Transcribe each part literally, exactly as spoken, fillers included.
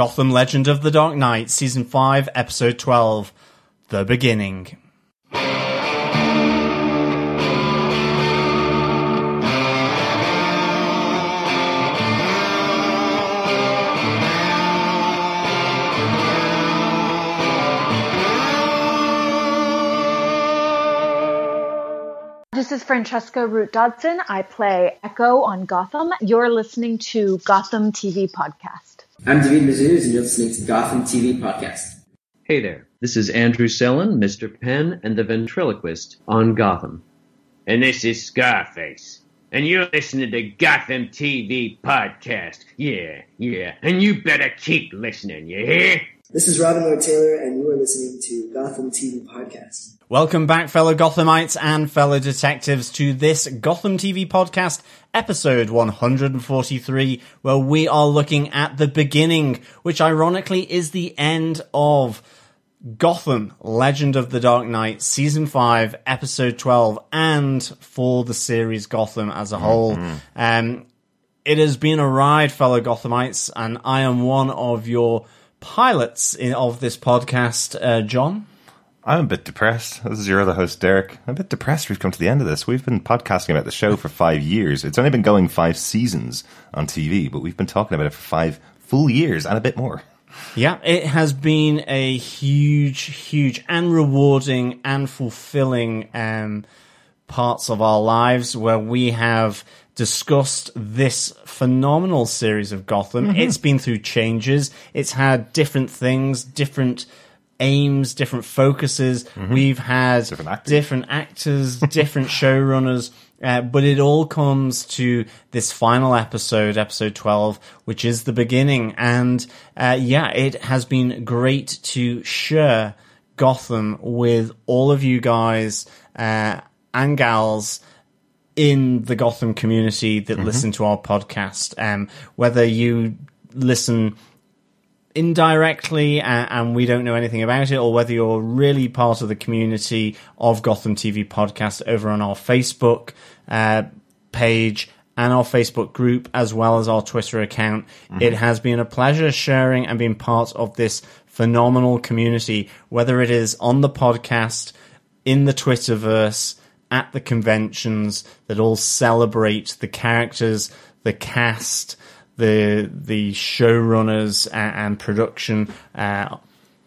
Gotham Legend of the Dark Knight, Season five, Episode twelve, The Beginning. This is Francesca Root Dodson. I play Echo on Gotham. You're listening to Gotham T V Podcast. I'm David Mazouz, and you're listening to Gotham T V Podcast. Hey there. This is Andrew Sellon, Mister Penn, and the Ventriloquist on Gotham. And this is Scarface. And you're listening to Gotham T V Podcast. Yeah, yeah. And you better keep listening, you hear? This is Robin Lord Taylor, and you are listening to Gotham T V Podcast. Welcome back, fellow Gothamites and fellow detectives, to this Gotham T V Podcast, episode one forty-three, where we are looking at The Beginning, which ironically is the end of Gotham, Legend of the Dark Knight, Season five, Episode twelve, and for the series Gotham as a whole. Mm-hmm. Um, it has been a ride, fellow Gothamites, and I am one of your pilots in, of this podcast, uh, John. I'm a bit depressed. This is your other host, Derek. I'm a bit depressed we've come to the end of this. We've been podcasting about the show for five years. It's only been going five seasons on T V, but we've been talking about it for five full years and a bit more. Yeah, it has been a huge, huge and rewarding and fulfilling um, parts of our lives where we have discussed this phenomenal series of Gotham. Mm-hmm. It's been through changes. It's had different things, different aims, different focuses. Mm-hmm. We've had different actors, different, actors, different showrunners, uh, but it all comes to this final episode, episode twelve, which is The Beginning. And uh, yeah, it has been great to share Gotham with all of you guys uh, and gals in the Gotham community that mm-hmm. listen to our podcast. Um, whether you listen indirectly and, and we don't know anything about it, or whether you're really part of the community of Gotham T V Podcast over on our Facebook uh, page and our Facebook group, as well as our Twitter account. Mm-hmm. It has been a pleasure sharing and being part of this phenomenal community, whether it is on the podcast, in the Twitterverse, at the conventions that all celebrate the characters, the cast, the the showrunners and, and production uh,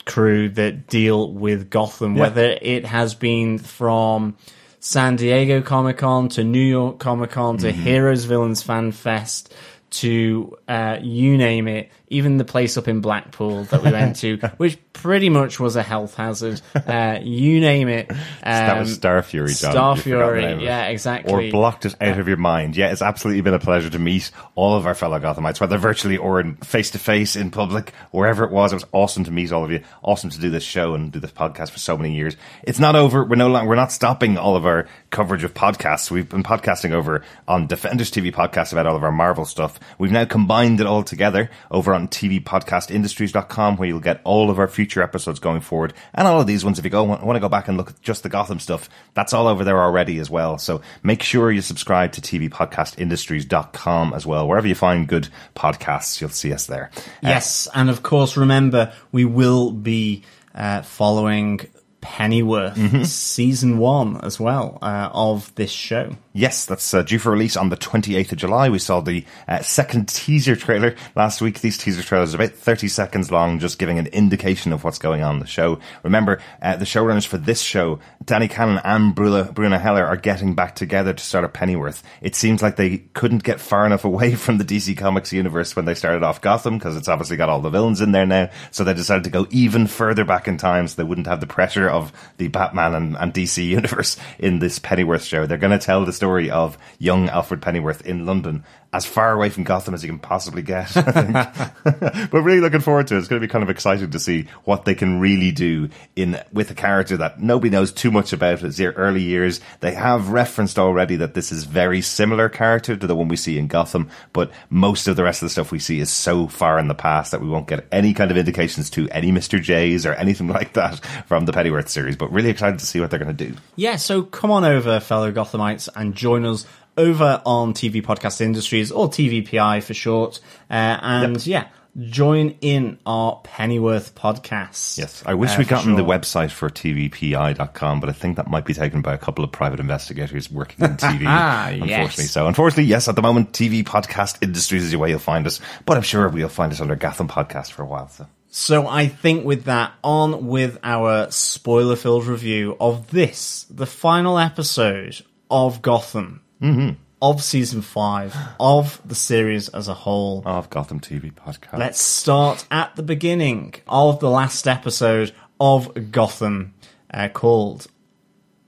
crew that deal with Gotham, yeah. Whether it has been from San Diego Comic-Con to New York Comic-Con to mm-hmm. Heroes Villains Fan Fest to uh, you name it, even the place up in Blackpool that we went to, which pretty much was a health hazard, uh, you name it. Um, that was Star Fury, John. Star Fury, yeah, exactly. Or blocked it out uh, of your mind. Yeah, it's absolutely been a pleasure to meet all of our fellow Gothamites, whether virtually or in face-to-face, in public, wherever it was. It was awesome to meet all of you. Awesome to do this show and do this podcast for so many years. It's not over. We're no longer, we're not stopping all of our coverage of podcasts. We've been podcasting over on Defenders T V Podcast about all of our Marvel stuff. We've now combined it all together over on t v podcast industries dot com, where you'll get all of our future episodes going forward. And all of these ones, if you go want, want to go back and look at just the Gotham stuff, that's all over there already as well. So make sure you subscribe to t v podcast industries dot com as well. Wherever you find good podcasts, you'll see us there. Yes, uh, and of course, remember, we will be uh, following Pennyworth mm-hmm. season one as well uh, of this show. Yes, that's uh, due for release on the twenty-eighth of July. We saw the uh, second teaser trailer last week. These teaser trailers are about thirty seconds long, just giving an indication of what's going on in the show. Remember, uh, the showrunners for this show, Danny Cannon and Bruna, Bruna Heller, are getting back together to start a Pennyworth. It seems like they couldn't get far enough away from the D C Comics universe when they started off Gotham, because it's obviously got all the villains in there now, so they decided to go even further back in time so they wouldn't have the pressure of the Batman and, and D C universe in this Pennyworth show. They're going to tell the story of young Alfred Pennyworth in London, as far away from Gotham as you can possibly get, I think. But really looking forward to it. It's going to be kind of exciting to see what they can really do in with a character that nobody knows too much about. It's their early years. They have referenced already that this is very similar character to the one we see in Gotham, but most of the rest of the stuff we see is so far in the past that we won't get any kind of indications to any Mister J's or anything like that from the Pennyworth series. But really excited to see what they're going to do. Yeah, so come on over, fellow Gothamites, and join us over on T V Podcast Industries, or T V P I for short. Uh, and yep. yeah, join in our Pennyworth podcast. Yes, I wish uh, we'd gotten sure. the website for T V P I dot com, but I think that might be taken by a couple of private investigators working in T V, ah, unfortunately. Yes. So, unfortunately, yes, at the moment, T V Podcast Industries is the way you'll find us, but I'm sure we'll find us under Gotham Podcast for a while, so... So I think with that, on with our spoiler-filled review of this, the final episode of Gotham, mm-hmm. of Season five, of the series as a whole. Of Gotham T V Podcast. Let's start at the beginning of the last episode of Gotham, uh, called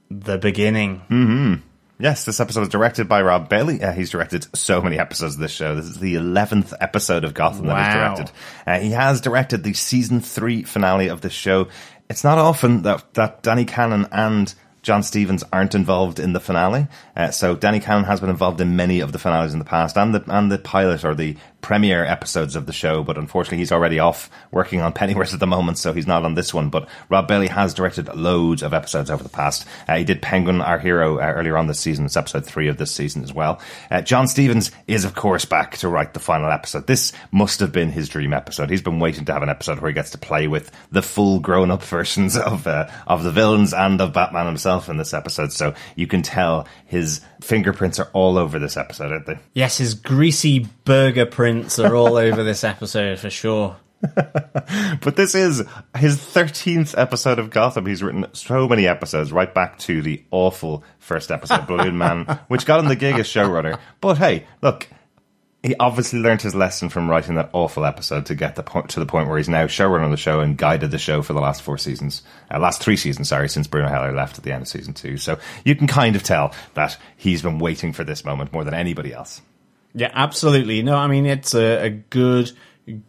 The Beginning. Mm-hmm. Yes, this episode is directed by Rob Bailey. Uh, he's directed so many episodes of this show. This is the eleventh episode of Gotham wow. that he's directed. Uh, he has directed the season three finale of this show. It's not often that, that Danny Cannon and John Stephens aren't involved in the finale. Uh, so Danny Cannon has been involved in many of the finales in the past and the and the pilot or the premiere episodes of the show. But unfortunately, he's already off working on Pennyworth at the moment, so he's not on this one. But Rob Bailey has directed loads of episodes over the past. Uh, he did Penguin, Our Hero, uh, earlier on this season. It's episode three of this season as well. Uh, John Stephens is, of course, back to write the final episode. This must have been his dream episode. He's been waiting to have an episode where he gets to play with the full grown-up versions of uh, of the villains and of Batman himself in this episode, so you can tell his fingerprints are all over this episode, aren't they? Yes, his greasy burger prints are all over this episode for sure. But this is his thirteenth episode of Gotham. He's written so many episodes, right back to the awful first episode, Balloon Man, which got him the gig as showrunner. But hey, look, he obviously learned his lesson from writing that awful episode to get the point, to the point where he's now showrunner on the show and guided the show for the last four seasons, uh, last three seasons, sorry, since Bruna Heller left at the end of season two. So you can kind of tell that he's been waiting for this moment more than anybody else. Yeah, absolutely. No, I mean, it's a, a good,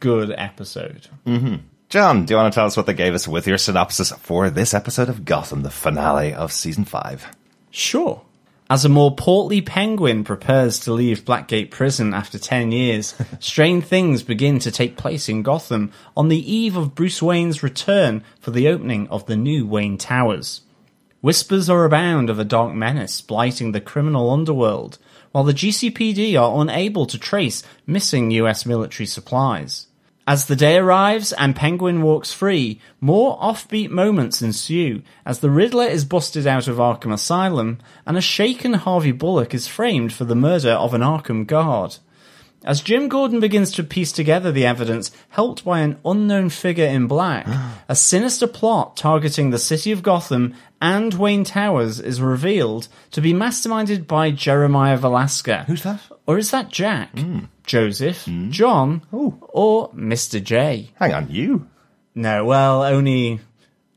good episode. Mm-hmm. John, do you want to tell us what they gave us with your synopsis for this episode of Gotham, the finale of season five? Sure. As a more portly penguin prepares to leave Blackgate Prison after ten years, strange things begin to take place in Gotham on the eve of Bruce Wayne's return for the opening of the new Wayne Towers. Whispers are abound of a dark menace blighting the criminal underworld, while the G C P D are unable to trace missing U S military supplies. As the day arrives and Penguin walks free, more offbeat moments ensue as the Riddler is busted out of Arkham Asylum and a shaken Harvey Bullock is framed for the murder of an Arkham guard. As Jim Gordon begins to piece together the evidence, helped by an unknown figure in black, a sinister plot targeting the city of Gotham and Wayne Towers is revealed to be masterminded by Jeremiah Valeska. Who's that? Or is that Jack? Mm. Joseph, mm. John, Ooh. or Mister J. Hang on, you? No, well, only,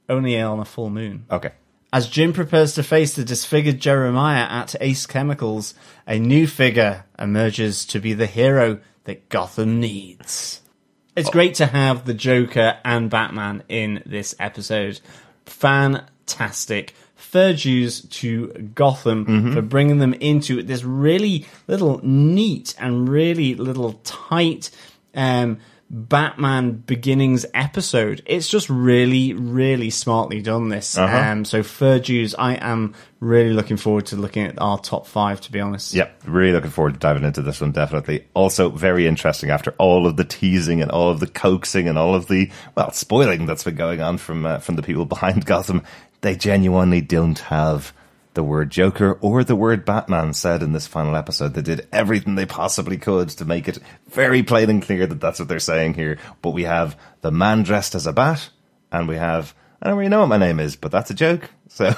only on a full moon. Okay. As Jim prepares to face the disfigured Jeremiah at Ace Chemicals, a new figure emerges to be the hero that Gotham needs. It's oh. great to have the Joker and Batman in this episode. Fantastic. Fair dues to Gotham mm-hmm. for bringing them into this really little neat and really little tight um, Batman Begins episode. It's just really, really smartly done, this. Uh-huh. Um, so fair dues. I am really looking forward to looking at our top five, to be honest. Yep, really looking forward to diving into this one, definitely. Also, very interesting after all of the teasing and all of the coaxing and all of the, well, spoiling that's been going on from uh, from the people behind Gotham. They genuinely don't have the word Joker or the word Batman said in this final episode. They did everything they possibly could to make it very plain and clear that that's what they're saying here. But we have the man dressed as a bat, and we have, I don't really know what my name is, but that's a joke. So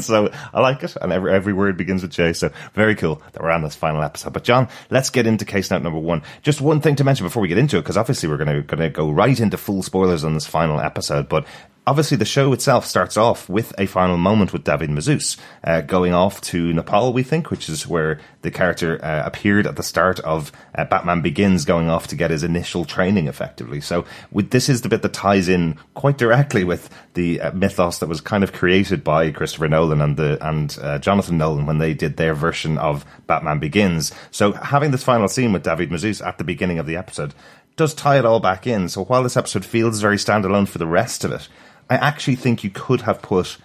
so I like it, and every every word begins with J, so very cool that we're on this final episode. But John, let's get into case note number one. Just one thing to mention before we get into it, because obviously we're going to go right into full spoilers on this final episode, but obviously the show itself starts off with a final moment with David Mazouz uh, going off to Nepal, we think, which is where the character uh, appeared at the start of uh, Batman Begins, going off to get his initial training effectively. So with, this is the bit that ties in quite directly with the uh, mythos that was kind of created by by Christopher Nolan and the and uh, Jonathan Nolan when they did their version of Batman Begins. So having this final scene with David Mazouz at the beginning of the episode does tie it all back in. So while this episode feels very standalone for the rest of it, I actually think you could have put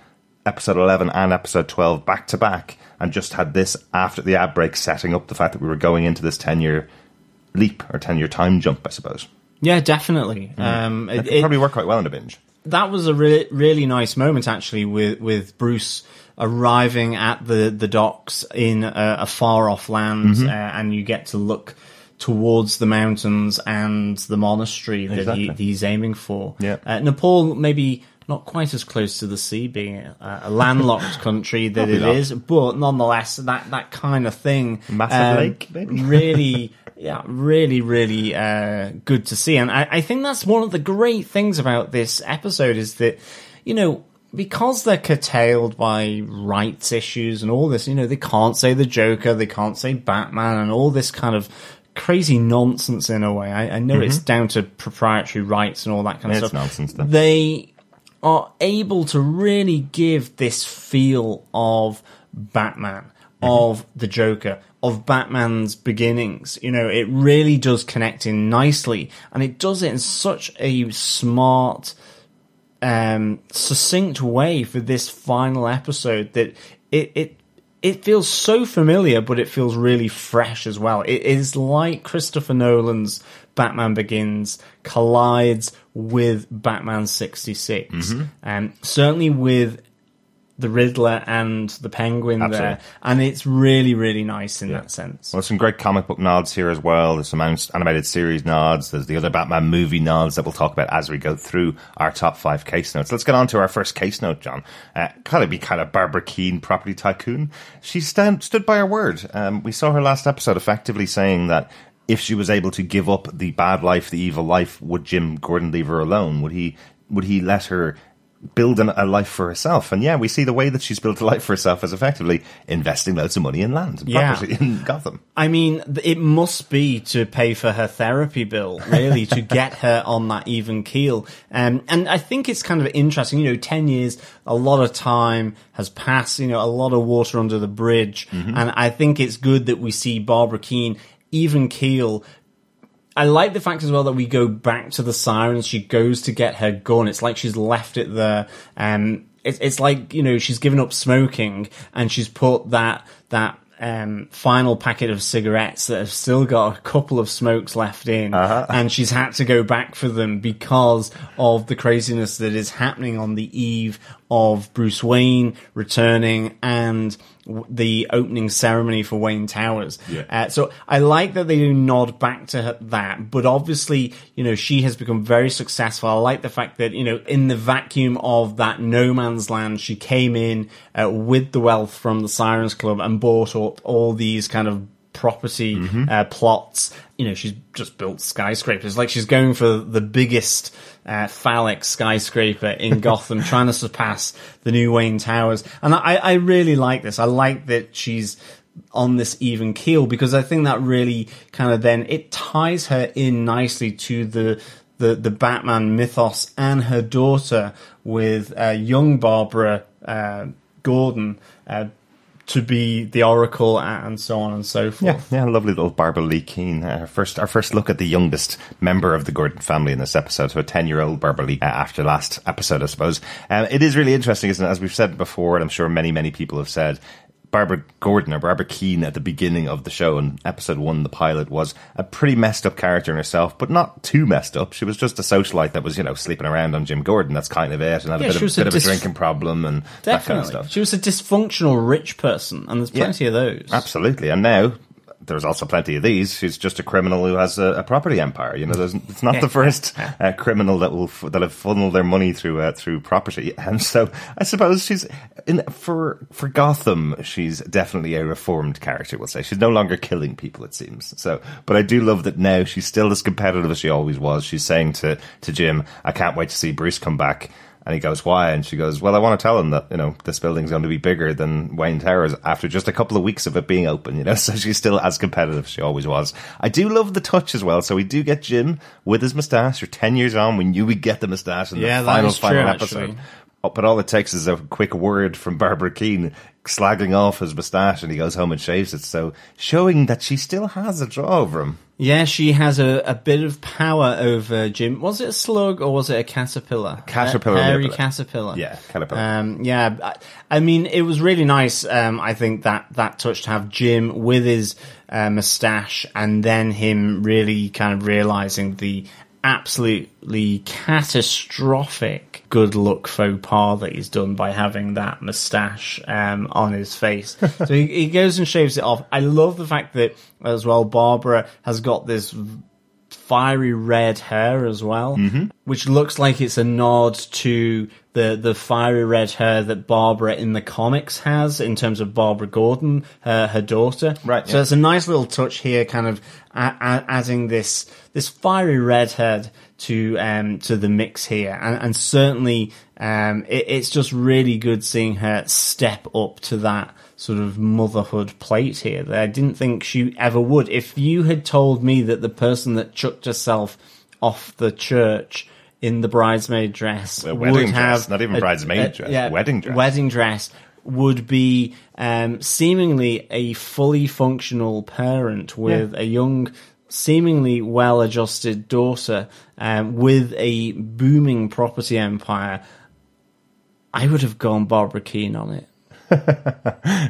episode eleven and episode twelve back to back and just had this after the ad break setting up the fact that we were going into this ten-year leap or ten-year time jump, I suppose. Yeah, definitely. Mm. Um, it, it probably worked quite well in a binge. That was a re- really nice moment, actually, with with Bruce arriving at the, the docks in a, a far-off land, mm-hmm. uh, and you get to look towards the mountains and the monastery that exactly. he, he's aiming for. Yeah. Uh, Nepal, maybe not quite as close to the sea, being a, a landlocked country that it not. is, but nonetheless, that, that kind of thing. Massive um, lake, maybe? Really... Yeah, really, really uh, good to see. And I, I think that's one of the great things about this episode is that, you know, because they're curtailed by rights issues and all this, you know, they can't say the Joker, they can't say Batman and all this kind of crazy nonsense in a way. I, I know mm-hmm. it's down to proprietary rights and all that kind of it's stuff. It's nonsense stuff. They are able to really give this feel of Batman, mm-hmm. of the Joker, of Batman's beginnings. You know, it really does connect in nicely, and it does it in such a smart, um, succinct way for this final episode that it it it feels so familiar, but it feels really fresh as well. It is like Christopher Nolan's Batman Begins collides with Batman sixty-six, mm-hmm. um, certainly with the Riddler and the Penguin Absolutely. there, and it's really, really nice in yeah. that sense. Well, there's some great comic book nods here as well. There's some animated series nods. There's the other Batman movie nods that we'll talk about as we go through our top five case notes. Let's get on to our first case note, John. Uh, gotta be kind of Barbara Keane, property tycoon. She stand, stood by her word. Um, we saw her last episode effectively saying that if she was able to give up the bad life, the evil life, would Jim Gordon leave her alone? Would he? Would he let her build a life for herself? And yeah, we see the way that she's built a life for herself as effectively investing loads of money in land and yeah. property in Gotham. I mean, it must be to pay for her therapy bill, really, to get her on that even keel. Um, and I think it's kind of interesting, you know, ten years, a lot of time has passed, you know, a lot of water under the bridge. Mm-hmm. And I think it's good that we see Barbara Keane even keel. I like the fact as well that we go back to the sirens. She goes to get her gun. It's like she's left it there. Um, it's, it's like, you know, she's given up smoking and she's put that, that, um, final packet of cigarettes that have still got a couple of smokes left in. Uh-huh. And she's had to go back for them because of the craziness that is happening on the eve of Bruce Wayne returning and the opening ceremony for Wayne Towers. Yeah. Uh, so I like that they do nod back to her, that, but obviously, you know, she has become very successful. I like the fact that, you know, in the vacuum of that no man's land, she came in uh, with the wealth from the Sirens Club and bought up all these kind of property mm-hmm. uh, plots. You know, she's just built skyscrapers. Like, she's going for the biggest uh, phallic skyscraper in Gotham, trying to surpass the new Wayne Towers. And I, I really like this. I like that she's on this even keel, because I think that really kind of then it ties her in nicely to the the, the Batman mythos and her daughter with uh, young Barbara uh, Gordon, uh, to be the Oracle and so on and so forth. Yeah, yeah, lovely little Barbara Lee Keane. Our first, our first look at the youngest member of the Gordon family in this episode. So a ten-year-old Barbara Lee uh, after last episode, I suppose. Um, it is really interesting, isn't it? As we've said before, and I'm sure many, many people have said, Barbara Gordon or Barbara Keane at the beginning of the show in episode one, the pilot, was a pretty messed up character in herself, but not too messed up. She was just a socialite that was, you know, sleeping around on Jim Gordon. That's kind of it. And had yeah, a bit, of a, bit dis- of a drinking problem and Definitely. that kind of stuff. She was a dysfunctional rich person, and there's plenty yeah, of those. Absolutely. And now there's also plenty of these. She's just a criminal who has a, a property empire. You know, there's, it's not the first uh, criminal that will f- that have funneled their money through uh, through property. And so, I suppose she's in for for Gotham. She's definitely a reformed character. We'll say she's no longer killing people. It seems so. But I do love that now she's still as competitive as she always was. She's saying to to Jim, "I can't wait to see Bruce come back." And he goes, "Why?" And she goes, "Well, I want to tell him that, you know, this building's going to be bigger than Wayne Towers after just a couple of weeks of it being open, you know." So she's still as competitive as she always was. I do love the touch as well. So we do get Jim with his moustache. Or ten years on, we knew we'd get the moustache in yeah, the final, final true, episode. Actually. But all it takes is a quick word from Barbara Keane slagging off his moustache, and he goes home and shaves it. So showing that she still has a draw over him. Yeah, she has a, a bit of power over Jim. Was it a slug or was it a caterpillar? Caterpillar. A hairy caterpillar. Yeah, caterpillar. Um, yeah, I, I mean, it was really nice, um, I think, that, that touch to have Jim with his uh, moustache and then him really kind of realising the absolutely catastrophic good luck faux pas that he's done by having that moustache um, on his face. So he, he goes and shaves it off. I love the fact that, as well, Barbara has got this fiery red hair as well, mm-hmm. which looks like it's a nod to the the fiery red hair that Barbara in the comics has in terms of Barbara Gordon, her, her daughter. Right. So yeah. It's a nice little touch here, kind of a- a- adding this this fiery red head to um to the mix here, and, and certainly um it, it's just really good seeing her step up to that sort of motherhood plate here that I didn't think she ever would. If you had told me that the person that chucked herself off the church in the bridesmaid dress well, would dress, have not even a, bridesmaid a, dress, yeah, wedding dress, wedding dress would be um, seemingly a fully functional parent with yeah. a young, seemingly well-adjusted daughter um, with a booming property empire, I would have gone Barbara Keane on it.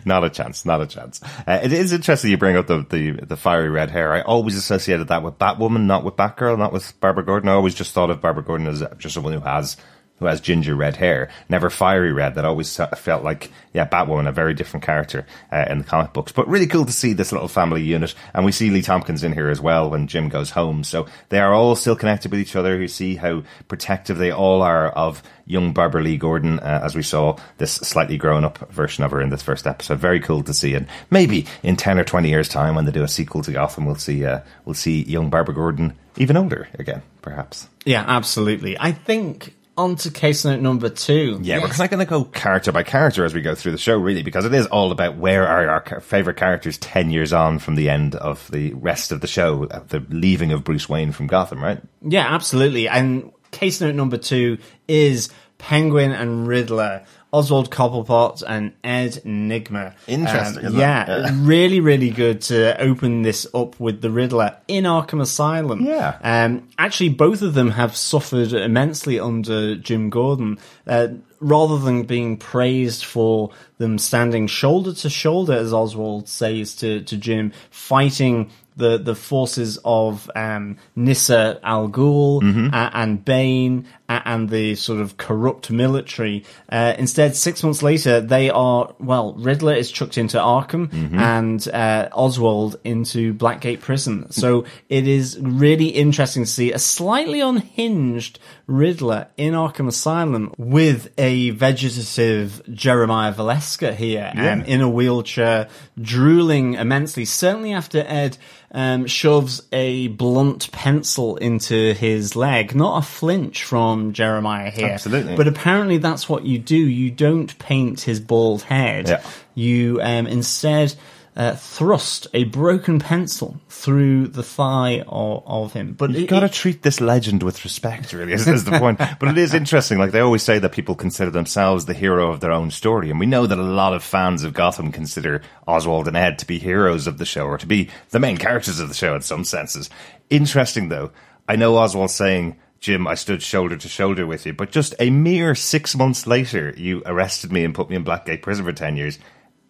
Not a chance, not a chance. Uh, it is interesting you bring up the, the the fiery red hair. I always associated that with Batwoman, not with Batgirl, not with Barbara Gordon. I always just thought of Barbara Gordon as just someone who has who has ginger red hair, never fiery red. That always felt like, yeah, Batwoman, a very different character uh, in the comic books. But really cool to see this little family unit. And we see Lee Tompkins in here as well when Jim goes home. So they are all still connected with each other. You see how protective they all are of young Barbara Lee Gordon, uh, as we saw this slightly grown-up version of her in this first episode. Very cool to see. And maybe in ten or twenty years' time when they do a sequel to Gotham, we'll see uh, we'll see young Barbara Gordon even older again, perhaps. Yeah, absolutely. I think... On to case note number two. Yeah, yes. We're kind of going to go character by character as we go through the show, really, because it is all about where are our favourite characters ten years on from the end of the rest of the show, the leaving of Bruce Wayne from Gotham, right? Yeah, absolutely. And case note number two is Penguin and Riddler, Oswald Cobblepot and Ed Nygma. Interesting, um, isn't yeah, it? Yeah, really, really good to open this up with the Riddler in Arkham Asylum. Yeah. Um, actually, both of them have suffered immensely under Jim Gordon. Uh, rather than being praised for them standing shoulder to shoulder, as Oswald says to, to Jim, fighting the, the forces of um, Nissa Al Ghul mm-hmm. uh, and Bane uh, and the sort of corrupt military. Uh, instead, six months later, they are, well, Riddler is chucked into Arkham mm-hmm. and uh, Oswald into Blackgate Prison. So it is really interesting to see a slightly unhinged Riddler in Arkham Asylum with a vegetative Jeremiah Valeska here yeah. um, in a wheelchair, drooling immensely, certainly after Ed um, shoves a blunt pencil into his leg. Not a flinch from Jeremiah here. Absolutely. But apparently that's what you do. You don't paint his bald head. Yeah. You um, instead... Uh, thrust a broken pencil through the thigh of, of him. But you've got to treat this legend with respect, really, is, is the point. But it is interesting. Like, they always say that people consider themselves the hero of their own story. And we know that a lot of fans of Gotham consider Oswald and Ed to be heroes of the show, or to be the main characters of the show in some senses. Interesting, though. I know Oswald's saying... Jim, I stood shoulder to shoulder with you, but just a mere six months later, you arrested me and put me in Blackgate Prison for ten years.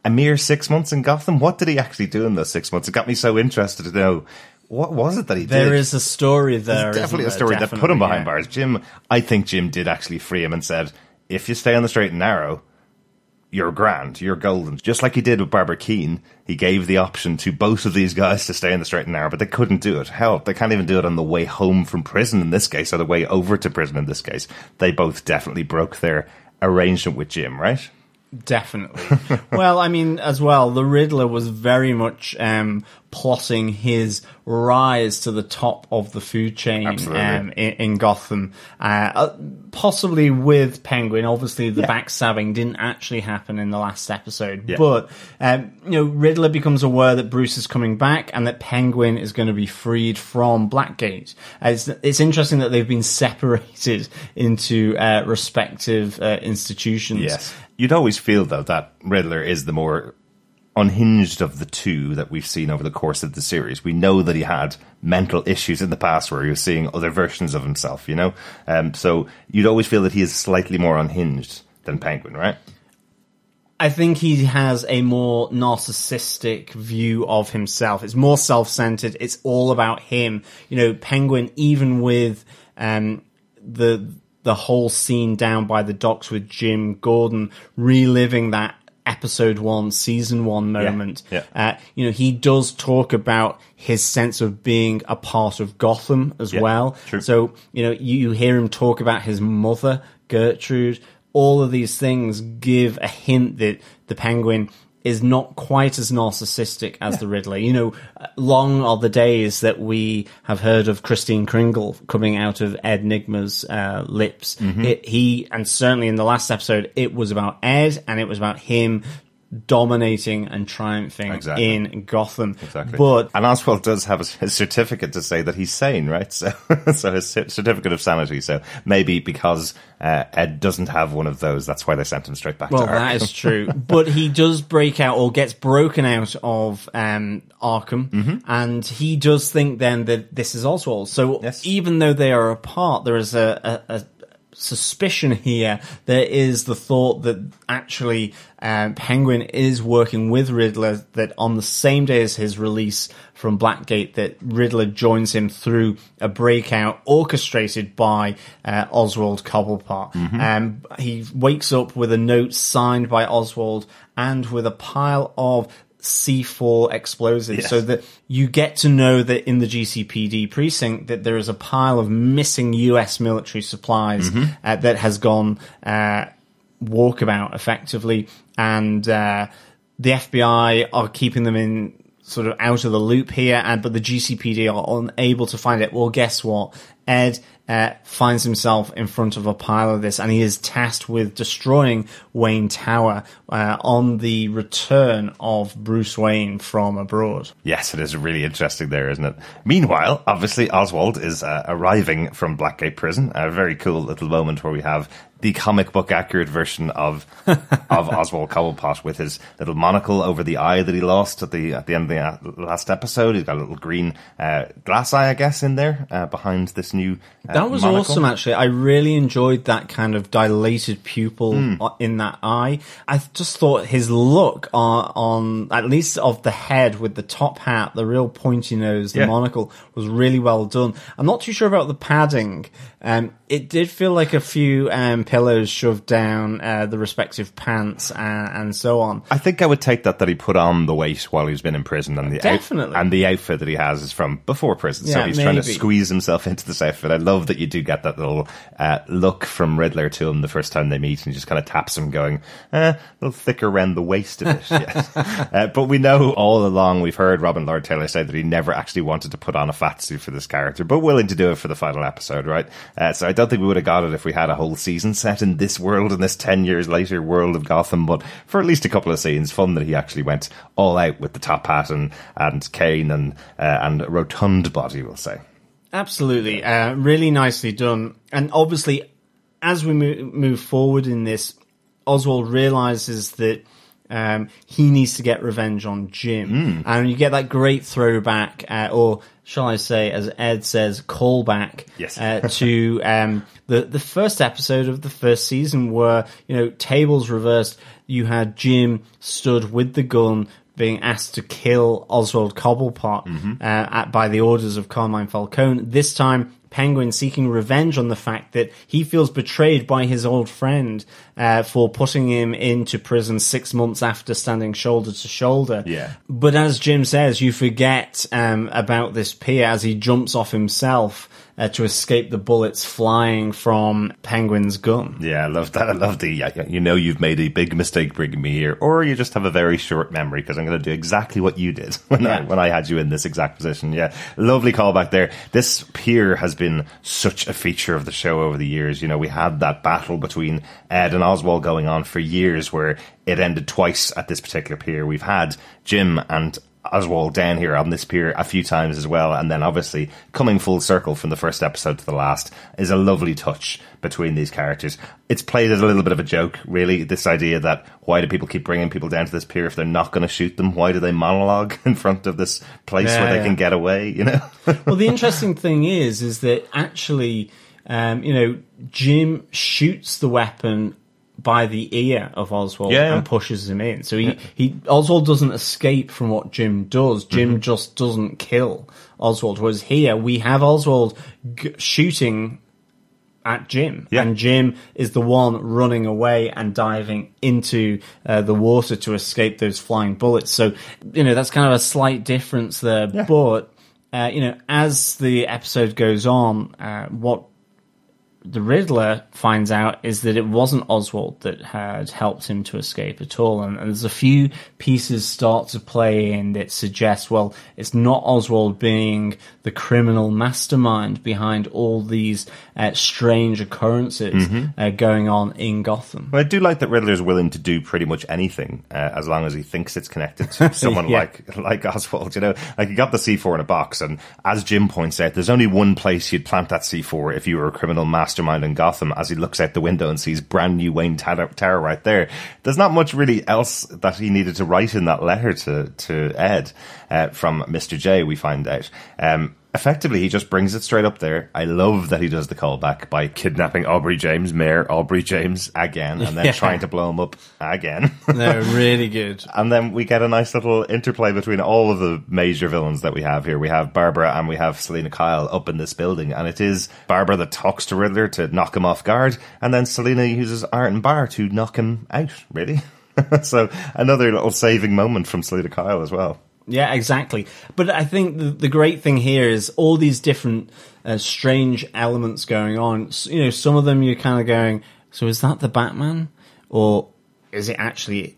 A mere six months in Gotham? What did he actually do in those six months? It got me so interested to know, what was it that he did? There is a story there. There's definitely a story that put him behind bars. Jim, I think Jim did actually free him and said, if you stay on the straight and narrow, you're grand, you're golden. Just like he did with Barbara Keane, he gave the option to both of these guys to stay in the straight and narrow, but they couldn't do it. Hell, they can't even do it on the way home from prison in this case, or the way over to prison in this case. They both definitely broke their arrangement with Jim, right? Definitely. Well, I mean, as well, the Riddler was very much um, plotting his rise to the top of the food chain um, in, in Gotham, uh, possibly with Penguin. Obviously, the yeah. backstabbing didn't actually happen in the last episode, yeah. but um, you know, Riddler becomes aware that Bruce is coming back and that Penguin is going to be freed from Blackgate. Uh, it's, it's interesting that they've been separated into uh, respective uh, institutions. Yes. You'd always feel, though, that Riddler is the more unhinged of the two that we've seen over the course of the series. We know that he had mental issues in the past where he was seeing other versions of himself, you know? Um, so you'd always feel that he is slightly more unhinged than Penguin, right? I think he has a more narcissistic view of himself. It's more self-centered. It's all about him. You know, Penguin, even with um, the the whole scene down by the docks with Jim Gordon, reliving that episode one, season one moment, yeah, yeah. Uh, you know, he does talk about his sense of being a part of Gotham as yeah, well. True. So, you know, you, you hear him talk about his mother, Gertrude. All of these things give a hint that the Penguin is not quite as narcissistic as yeah. the Riddler. You know, long are the days that we have heard of Christine Kringle coming out of Ed Nygma's uh, lips. Mm-hmm. It, he, and certainly in the last episode, it was about Ed, and it was about him dominating and triumphing exactly. in Gotham. Exactly. But and Oswald does have a certificate to say that he's sane, right? So, so his certificate of sanity. So maybe because uh, Ed doesn't have one of those, that's why they sent him straight back well, to Arkham. Well, that is true. But he does break out or gets broken out of um, Arkham, mm-hmm. and he does think then that this is Oswald. So yes. even though they are apart, there is a, a, a suspicion here. There is the thought that actually uh, Penguin is working with Riddler, that on the same day as his release from Blackgate, that Riddler joins him through a breakout orchestrated by uh, Oswald Cobblepot. Mm-hmm. Um, he wakes up with a note signed by Oswald and with a pile of C four explosives, yes. so that you get to know that in the G C P D precinct that there is a pile of missing U S military supplies mm-hmm. uh, that has gone uh, walkabout effectively, and uh, the F B I are keeping them in sort of out of the loop here, and but the G C P D are unable to find it. Well, guess what? Ed uh, finds himself in front of a pile of this, and he is tasked with destroying Wayne Tower uh, on the return of Bruce Wayne from abroad. Yes, it is really interesting there, isn't it? Meanwhile, obviously, Oswald is uh, arriving from Blackgate Prison. A very cool little moment where we have the comic book accurate version of of Oswald Cobblepot with his little monocle over the eye that he lost at the at the end of the last episode. He's got a little green uh, glass eye, I guess, in there uh, behind this new uh, That was monocle. Awesome, actually. I really enjoyed that kind of dilated pupil mm. in that eye. I just thought his look on, on, at least of the head with the top hat, the real pointy nose, the yeah. monocle, was really well done. I'm not too sure about the padding. Um, it did feel like a few um, pillows shoved down uh, the respective pants and, and so on. I think I would take that that he put on the weight while he's been in prison, and the definitely out- and the outfit that he has is from before prison, yeah, so he's maybe. trying to squeeze himself into this outfit. I love that you do get that little uh, look from Riddler to him the first time they meet, and he just kind of taps him, going eh, a little thicker around the waist of it. yes. uh, but we know all along, we've heard Robin Lord Taylor say that he never actually wanted to put on a fat suit for this character, but willing to do it for the final episode, right? Uh, so I don't think we would have got it if we had a whole season set in this world, in this ten years later world of Gotham, but for at least a couple of scenes, fun that he actually went all out with the top hat and, and cane and, uh, and a rotund body, we'll say. Absolutely. Uh, really nicely done. And obviously, as we move, move forward in this, Oswald realises that um, he needs to get revenge on Jim. Mm. And you get that great throwback, uh, or shall I say, as Ed says, callback yes. uh, to um, the, the first episode of the first season where, you know, tables reversed. You had Jim stood with the gun being asked to kill Oswald Cobblepot mm-hmm. uh, at, by the orders of Carmine Falcone. This time, Penguin seeking revenge on the fact that he feels betrayed by his old friend uh, for putting him into prison six months after standing shoulder to shoulder. Yeah. But as Jim says, you forget um, about this peer as he jumps off himself Uh, to escape the bullets flying from Penguin's gun. Yeah, I love that. I love the, yeah, you know you've made a big mistake bringing me here, or you just have a very short memory because I'm going to do exactly what you did when, yeah. I, when I had you in this exact position. Yeah, lovely callback there. This peer has been such a feature of the show over the years. You know, we had that battle between Ed and Oswald going on for years where it ended twice at this particular pier. We've had Jim and Oswald down here on this pier a few times as well, and then obviously coming full circle from the first episode to the last is a lovely touch between these characters. It's played as a little bit of a joke, really, this idea that why do people keep bringing people down to this pier if they're not going to shoot them? Why do they monologue in front of this place yeah, where they yeah. can get away, you know? Well, the interesting thing is is that actually um, you know, Jim shoots the weapon by the ear of Oswald yeah. and pushes him in. So he, yeah. he Oswald doesn't escape from what Jim does. Jim mm-hmm. just doesn't kill Oswald. Whereas here we have Oswald g- shooting at Jim. Yeah. And Jim is the one running away and diving into uh, the water to escape those flying bullets. So, you know, that's kind of a slight difference there. Yeah. But, uh, you know, as the episode goes on, uh, what the Riddler finds out is that it wasn't Oswald that had helped him to escape at all. And, and there's a few pieces start to play in that suggest, well, it's not Oswald being the criminal mastermind behind all these uh, strange occurrences mm-hmm. uh, going on in Gotham. Well, I do like that Riddler's willing to do pretty much anything uh, as long as he thinks it's connected to someone yeah. like, like Oswald. You know, like, you got the C four in a box, and as Jim points out, there's only one place you'd plant that C four if you were a criminal mastermind. Mastermind in Gotham, as he looks out the window and sees brand new Wayne Tower right there. There's not much really else that he needed to write in that letter to, to Ed uh, from Mister J, we find out. Um, effectively, he just brings it straight up there. I love that he does the callback by kidnapping Aubrey James, Mayor Aubrey James, again, and then yeah. trying to blow him up again. No, really good. And then we get a nice little interplay between all of the major villains that we have here. We have Barbara and we have Selina Kyle up in this building, and it is Barbara that talks to Riddler to knock him off guard, and then Selina uses Art and Bar to knock him out, really. So another little saving moment from Selina Kyle as well. Yeah, exactly. But I think the, the great thing here is all these different uh, strange elements going on. So, you know, some of them you're kind of going, so is that the Batman? Or is it actually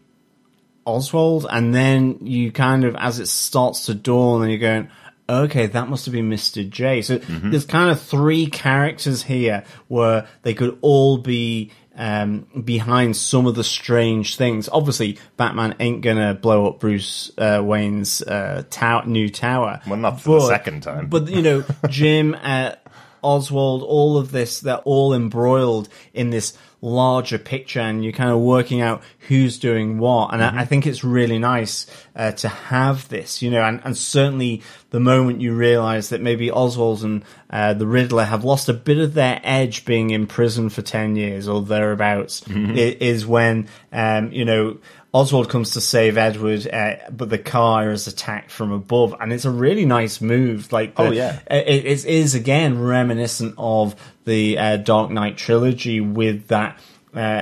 Oswald? And then you kind of, as it starts to dawn, and you're going, okay, that must have been Mister J. So mm-hmm. there's kind of three characters here where they could all be... Um, behind some of the strange things. Obviously, Batman ain't gonna blow up Bruce uh, Wayne's uh, tower, new tower. Well, not for but, the second time. But, you know, Jim, uh, Oswald, all of this, they're all embroiled in this larger picture, and you're kind of working out who's doing what. And mm-hmm. I, I think it's really nice uh, to have this, you know, and, and certainly the moment you realise that maybe Oswald and uh, the Riddler have lost a bit of their edge being in prison for ten years or thereabouts, mm-hmm. is when, um, you know, Oswald comes to save Edward, uh, but the car is attacked from above, and it's a really nice move. Like, the, oh yeah, it, it is again reminiscent of the uh, Dark Knight trilogy, with that uh,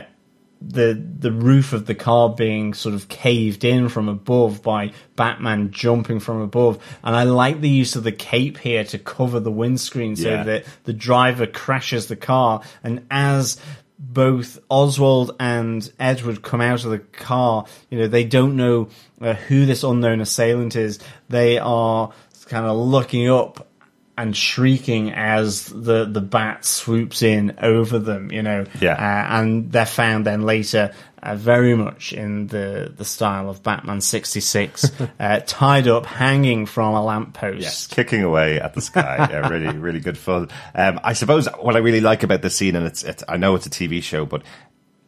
the the roof of the car being sort of caved in from above by Batman jumping from above. And I like the use of the cape here to cover the windscreen, so yeah. that the driver crashes the car, and as both Oswald and Edward come out of the car, you know, they don't know uh, who this unknown assailant is. They are kind of looking up and shrieking as the, the bat swoops in over them, you know. Yeah. Uh, and they're found then later uh, very much in the, the style of Batman sixty-six, uh, tied up, hanging from a lamppost. Yes, kicking away at the sky. Yeah, really, really good fun. Um, I suppose what I really like about this scene, and it's, it's I know it's a T V show, but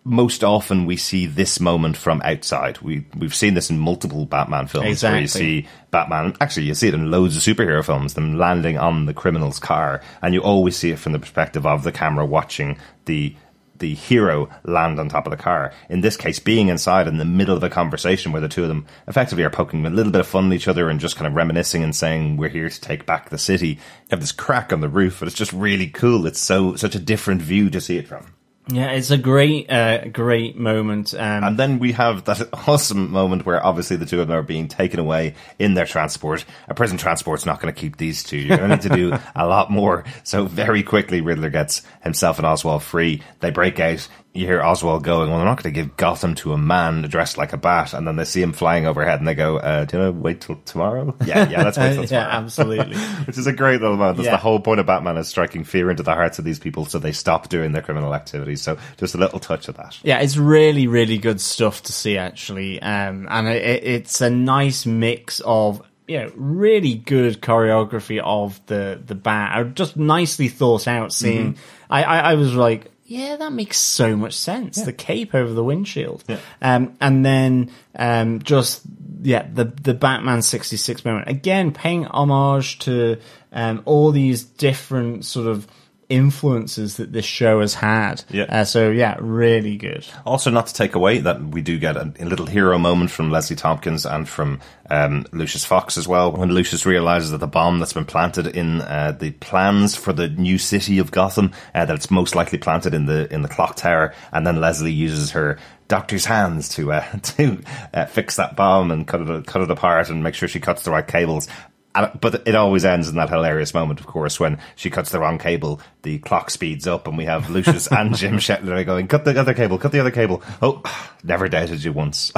most often we see this moment from outside. We, we've seen this in multiple Batman films. Exactly. Where you see Batman, actually you see it in loads of superhero films, them landing on the criminal's car, and you always see it from the perspective of the camera watching the the hero land on top of the car. In this case, being inside in the middle of a conversation where the two of them effectively are poking a little bit of fun at each other and just kind of reminiscing and saying, we're here to take back the city. You have this crack on the roof, but it's just really cool. It's so such a different view to see it from. Yeah, it's a great, uh, great moment. Um, and then we have that awesome moment where obviously the two of them are being taken away in their transport. A prison transport's not going to keep these two. You're going to need to do a lot more. So very quickly, Riddler gets himself and Oswald free. They break out. You hear Oswald going, well, they're not going to give Gotham to a man dressed like a bat. And then they see him flying overhead and they go, uh, do you want to wait till tomorrow? Yeah, yeah, let's wait till tomorrow. Yeah, absolutely. Which is a great little moment. That's yeah. the whole point of Batman, is striking fear into the hearts of these people so they stop doing their criminal activities. So just a little touch of that. Yeah, it's really, really good stuff to see, actually. Um, and it, it's a nice mix of, you know, really good choreography of the, the bat. Just nicely thought out, seeing... Mm-hmm. I, I, I was like... yeah, that makes so much sense. Yeah. The cape over the windshield. Yeah. Um, and then um, just, yeah, the the Batman sixty-six moment. Again, paying homage to um, all these different sort of influences that this show has had. Yeah. Uh, so, yeah, really good. Also, not to take away that we do get a, a little hero moment from Leslie Tompkins and from um, Lucius Fox as well, when Lucius realizes that the bomb that's been planted in uh, the plans for the new city of Gotham, uh, that it's most likely planted in the in the clock tower, and then Leslie uses her doctor's hands to uh, to uh, fix that bomb and cut it cut it apart and make sure she cuts the right cables. And, but it always ends in that hilarious moment, of course, when she cuts the wrong cable, the clock speeds up, and we have Lucius and Jim Shetler going, cut the other cable, cut the other cable. Oh, never doubted you once.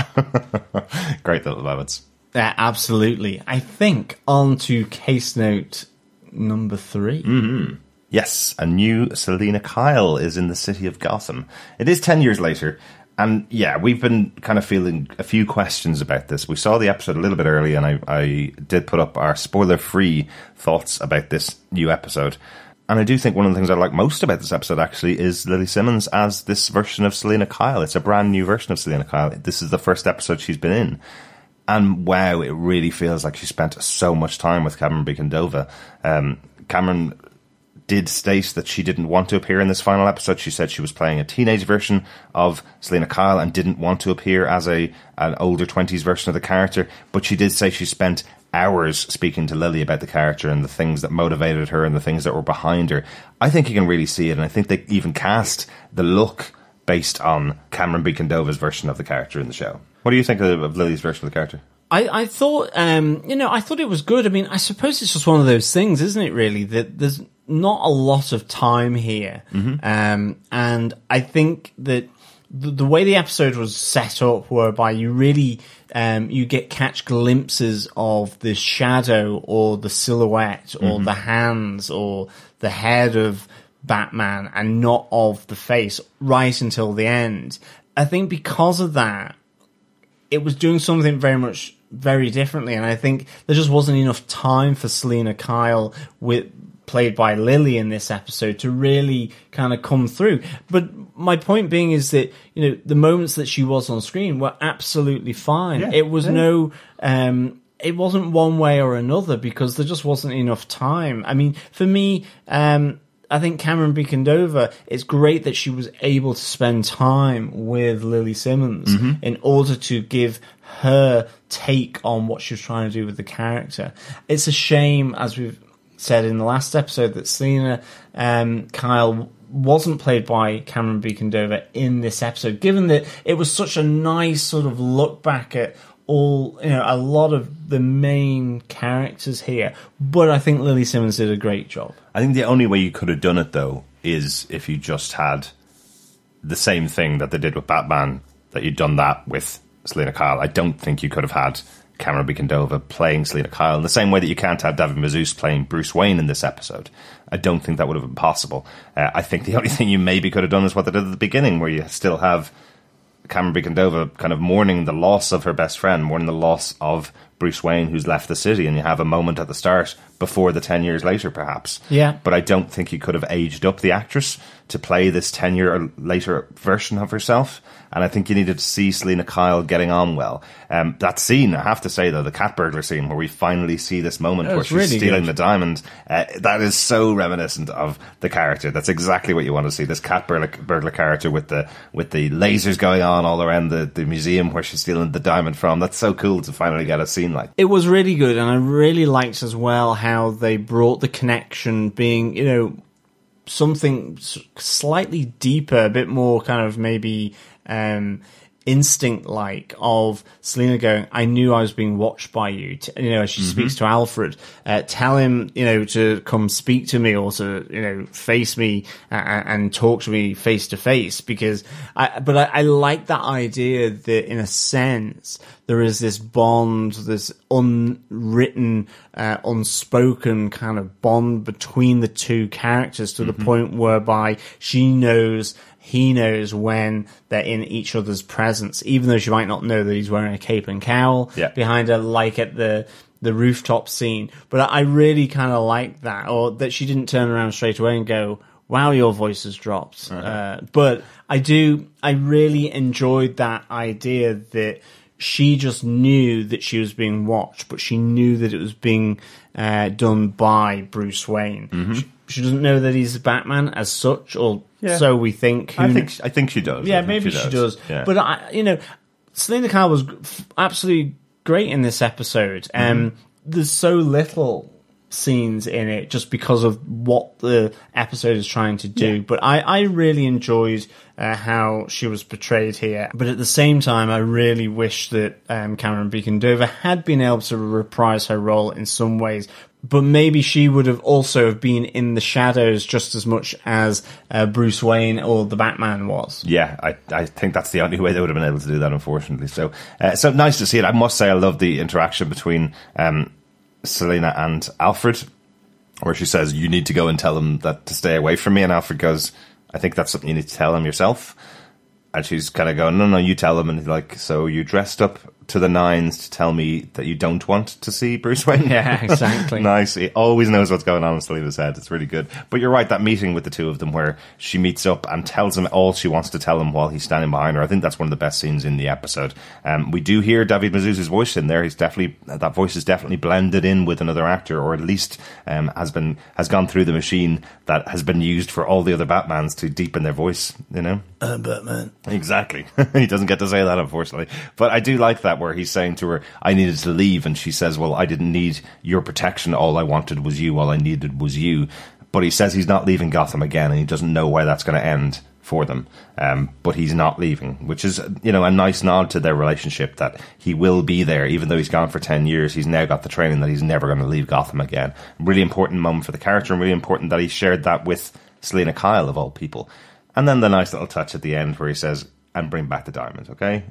Great little moments. Yeah, absolutely. I think on to case note number three. Mm-hmm. Yes, a new Selina Kyle is in the city of Gotham. It is ten years later. And yeah, we've been kind of feeling a few questions about this. We saw the episode a little bit early, and I, I did put up our spoiler-free thoughts about this new episode. And I do think one of the things I like most about this episode, actually, is Lili Simmons as this version of Selina Kyle. It's a brand new version of Selina Kyle. This is the first episode she's been in. And wow, it really feels like she spent so much time with Cameron Bicondova. Um, Cameron did state that she didn't want to appear in this final episode. She said she was playing a teenage version of Selina Kyle and didn't want to appear as a an older twenties version of the character. But she did say she spent hours speaking to Lily about the character and the things that motivated her and the things that were behind her. I think you can really see it, and I think they even cast the look based on Cameron Bicondova's version of the character in the show. What do you think of, of Lily's version of the character? I, I thought, um, you know, I thought it was good. I mean, I suppose it's just one of those things, isn't it, really, that there's not a lot of time here. Mm-hmm. Um, and I think that the, the way the episode was set up, whereby you really, um, you get catch glimpses of the shadow or the silhouette or mm-hmm. the hands or the head of Batman and not of the face right until the end. I think because of that, it was doing something very much very differently. And I think there just wasn't enough time for Selina Kyle, with played by Lily in this episode, to really kind of come through. But my point being is that, you know, the moments that she was on screen were absolutely fine. Yeah, it was yeah. no, um, it wasn't one way or another, because there just wasn't enough time. I mean, for me, um, I think Cameron Bicondova, it's great that she was able to spend time with Lili Simmons mm-hmm. in order to give her take on what she was trying to do with the character. It's a shame, as we've said in the last episode, that Selina um, Kyle wasn't played by Cameron Bicondova in this episode, given that it was such a nice sort of look back at all, you know, a lot of the main characters here. But I think Lili Simmons did a great job. I think the only way you could have done it, though, is if you just had the same thing that they did with Batman, that you'd done that with Selina Kyle. I don't think you could have had Cameron Bicondova playing Selina Kyle in the same way that you can't have David Mazouz playing Bruce Wayne in this episode. I don't think that would have been possible. Uh, I think the only thing you maybe could have done is what they did at the beginning, where you still have Cameron Bicondova kind of mourning the loss of her best friend, mourning the loss of Bruce Wayne, who's left the city, and you have a moment at the start before the ten years later, perhaps. Yeah. But I don't think you could have aged up the actress to play this ten year later version of herself. And I think you needed to see Selina Kyle getting on well. Um, that scene, I have to say, though, the cat burglar scene, where we finally see this moment oh, where she's really stealing good. the diamond, uh, that is so reminiscent of the character. That's exactly what you want to see. This cat burglar, burglar character with the with the lasers going on all around the, the museum where she's stealing the diamond from. That's so cool to finally get a scene like that. It was really good, and I really liked as well how they brought the connection being, you know, something slightly deeper, a bit more kind of maybe um instinct like of Selina going, I knew I was being watched by you, you know, as she mm-hmm. speaks to Alfred, uh, tell him, you know, to come speak to me, or to, you know, face me and, and talk to me face to face, because I but I, I like that idea that in a sense there is this bond, this unwritten, uh, unspoken kind of bond between the two characters, to mm-hmm. the point whereby she knows, he knows when they're in each other's presence, even though she might not know that he's wearing a cape and cowl yeah. behind her, like at the the rooftop scene. But I really kind of like that, or that she didn't turn around straight away and go, wow, your voice has dropped. Uh-huh. Uh, but I do, I really enjoyed that idea that she just knew that she was being watched, but she knew that it was being uh, done by Bruce Wayne. Mm-hmm. she, she doesn't know that he's Batman as such, or yeah. so we think. Who I think I think she does. Yeah, I maybe she does. She does. Yeah. But I, you know, Selina Kyle was absolutely great in this episode. Mm-hmm. Um, there's so little scenes in it just because of what the episode is trying to do, yeah. but I, I really enjoyed uh, how she was portrayed here, but at the same time I really wish that um, Cameron Bicondova had been able to reprise her role in some ways, but maybe she would have also been in the shadows just as much as uh, Bruce Wayne or the Batman was. Yeah, I, I think that's the only way they would have been able to do that, unfortunately. So uh, so nice to see it. I must say I love the interaction between um Selina and Alfred, where she says, you need to go and tell him that to stay away from me, and Alfred goes, I think that's something you need to tell him yourself. And she's kind of going, no, no, you tell him. And he's like, so you dressed up to the nines to tell me that you don't want to see Bruce Wayne? Yeah, exactly. Nice. He always knows what's going on in Selina's head. It's really good. But you're right, that meeting with the two of them where she meets up and tells him all she wants to tell him while he's standing behind her, I think that's one of the best scenes in the episode. Um, we do hear David Mazouz's voice in there. He's definitely, that voice is definitely blended in with another actor, or at least um, has been has gone through the machine that has been used for all the other Batmans to deepen their voice, you know? I'm Batman. Exactly. He doesn't get to say that, unfortunately. But I do like that, where he's saying to her, I needed to leave, and she says, well, I didn't need your protection. All I wanted was you. All I needed was you. But he says he's not leaving Gotham again, and he doesn't know where that's going to end for them. Um, but he's not leaving, which is, you know, a nice nod to their relationship, that he will be there. Even though he's gone for ten years, he's now got the training that he's never going to leave Gotham again. Really important moment for the character, and really important that he shared that with Selina Kyle, of all people. And then the nice little touch at the end where he says, and bring back the diamonds, okay?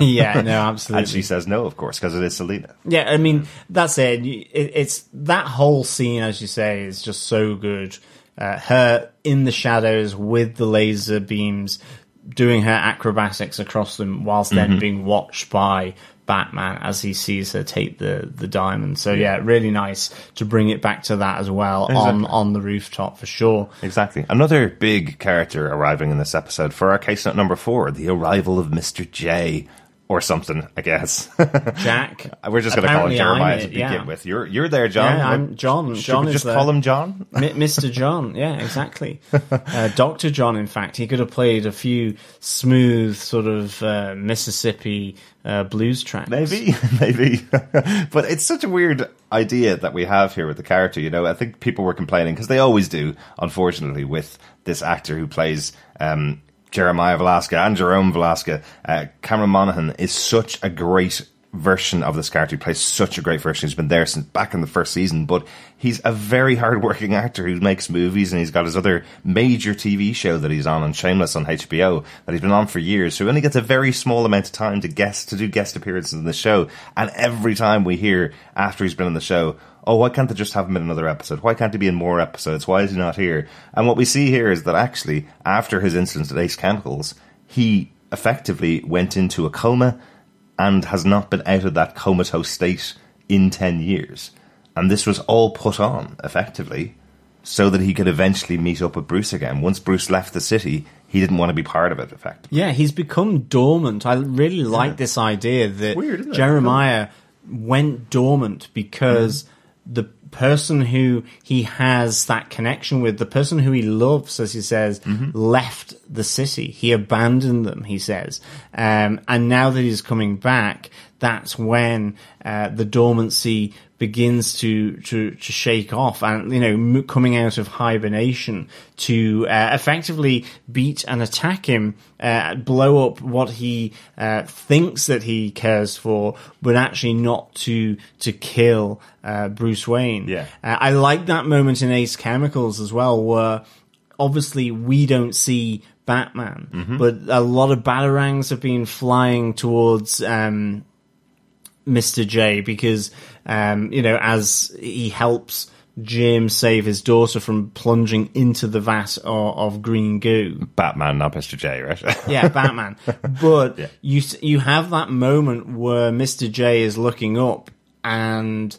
Yeah, no, absolutely. And she says no, of course, because it is Selina. Yeah, I mean, that's it. It's that whole scene, as you say, is just so good. Uh, her in the shadows with the laser beams, doing her acrobatics across them, whilst then mm-hmm. being watched by Batman as he sees her take the the diamond. So yeah, really nice to bring it back to that as well. Exactly. on on the rooftop, for sure. Exactly. Another big character arriving in this episode for our case note number four, the arrival of Mister J, or something, I guess. Jack. We're just going to call him Jeremiah it, to begin yeah. with. You're you're there, John. Yeah, I'm John. Should John we just is call there. Him John? Mister John, yeah, exactly. uh, Doctor John, in fact. He could have played a few smooth sort of uh, Mississippi uh, blues tracks. Maybe, maybe. But it's such a weird idea that we have here with the character, you know. I think people were complaining, because they always do, unfortunately, with this actor who plays... Um, Jeremiah Valeska and Jerome Valeska. Uh, Cameron Monaghan is such a great version of this character. He plays such a great version. He's been there since back in the first season, but he's a very hard-working actor who makes movies, and he's got his other major T V show that he's on, on Shameless on H B O, that he's been on for years, so he only gets a very small amount of time to guest, to do guest appearances in the show, and every time we hear after he's been on the show, oh, why can't they just have him in another episode? Why can't he be in more episodes? Why is he not here? And what we see here is that actually, after his incident at Ace Chemicals, he effectively went into a coma and has not been out of that comatose state in ten years. And this was all put on, effectively, so that he could eventually meet up with Bruce again. Once Bruce left the city, he didn't want to be part of it, effectively. Yeah, he's become dormant. I really like yeah. this idea that weird, Jeremiah went dormant because... Mm. the person who he has that connection with, the person who he loves, as he says, mm-hmm. left the city. He abandoned them, he says. Um, and now that he's coming back, that's when uh, the dormancy begins to, to, to shake off, and, you know, coming out of hibernation to uh, effectively beat and attack him, uh, blow up what he uh, thinks that he cares for, but actually not to to kill uh, Bruce Wayne. Yeah, uh, I like that moment in Ace Chemicals as well, where obviously we don't see Batman, mm-hmm. but a lot of batarangs have been flying towards um, Mister J, because um, you know, as he helps Jim save his daughter from plunging into the vat of, of green goo. Batman, not Mister J, right? Yeah, Batman. But yeah. you you have that moment where Mister J is looking up and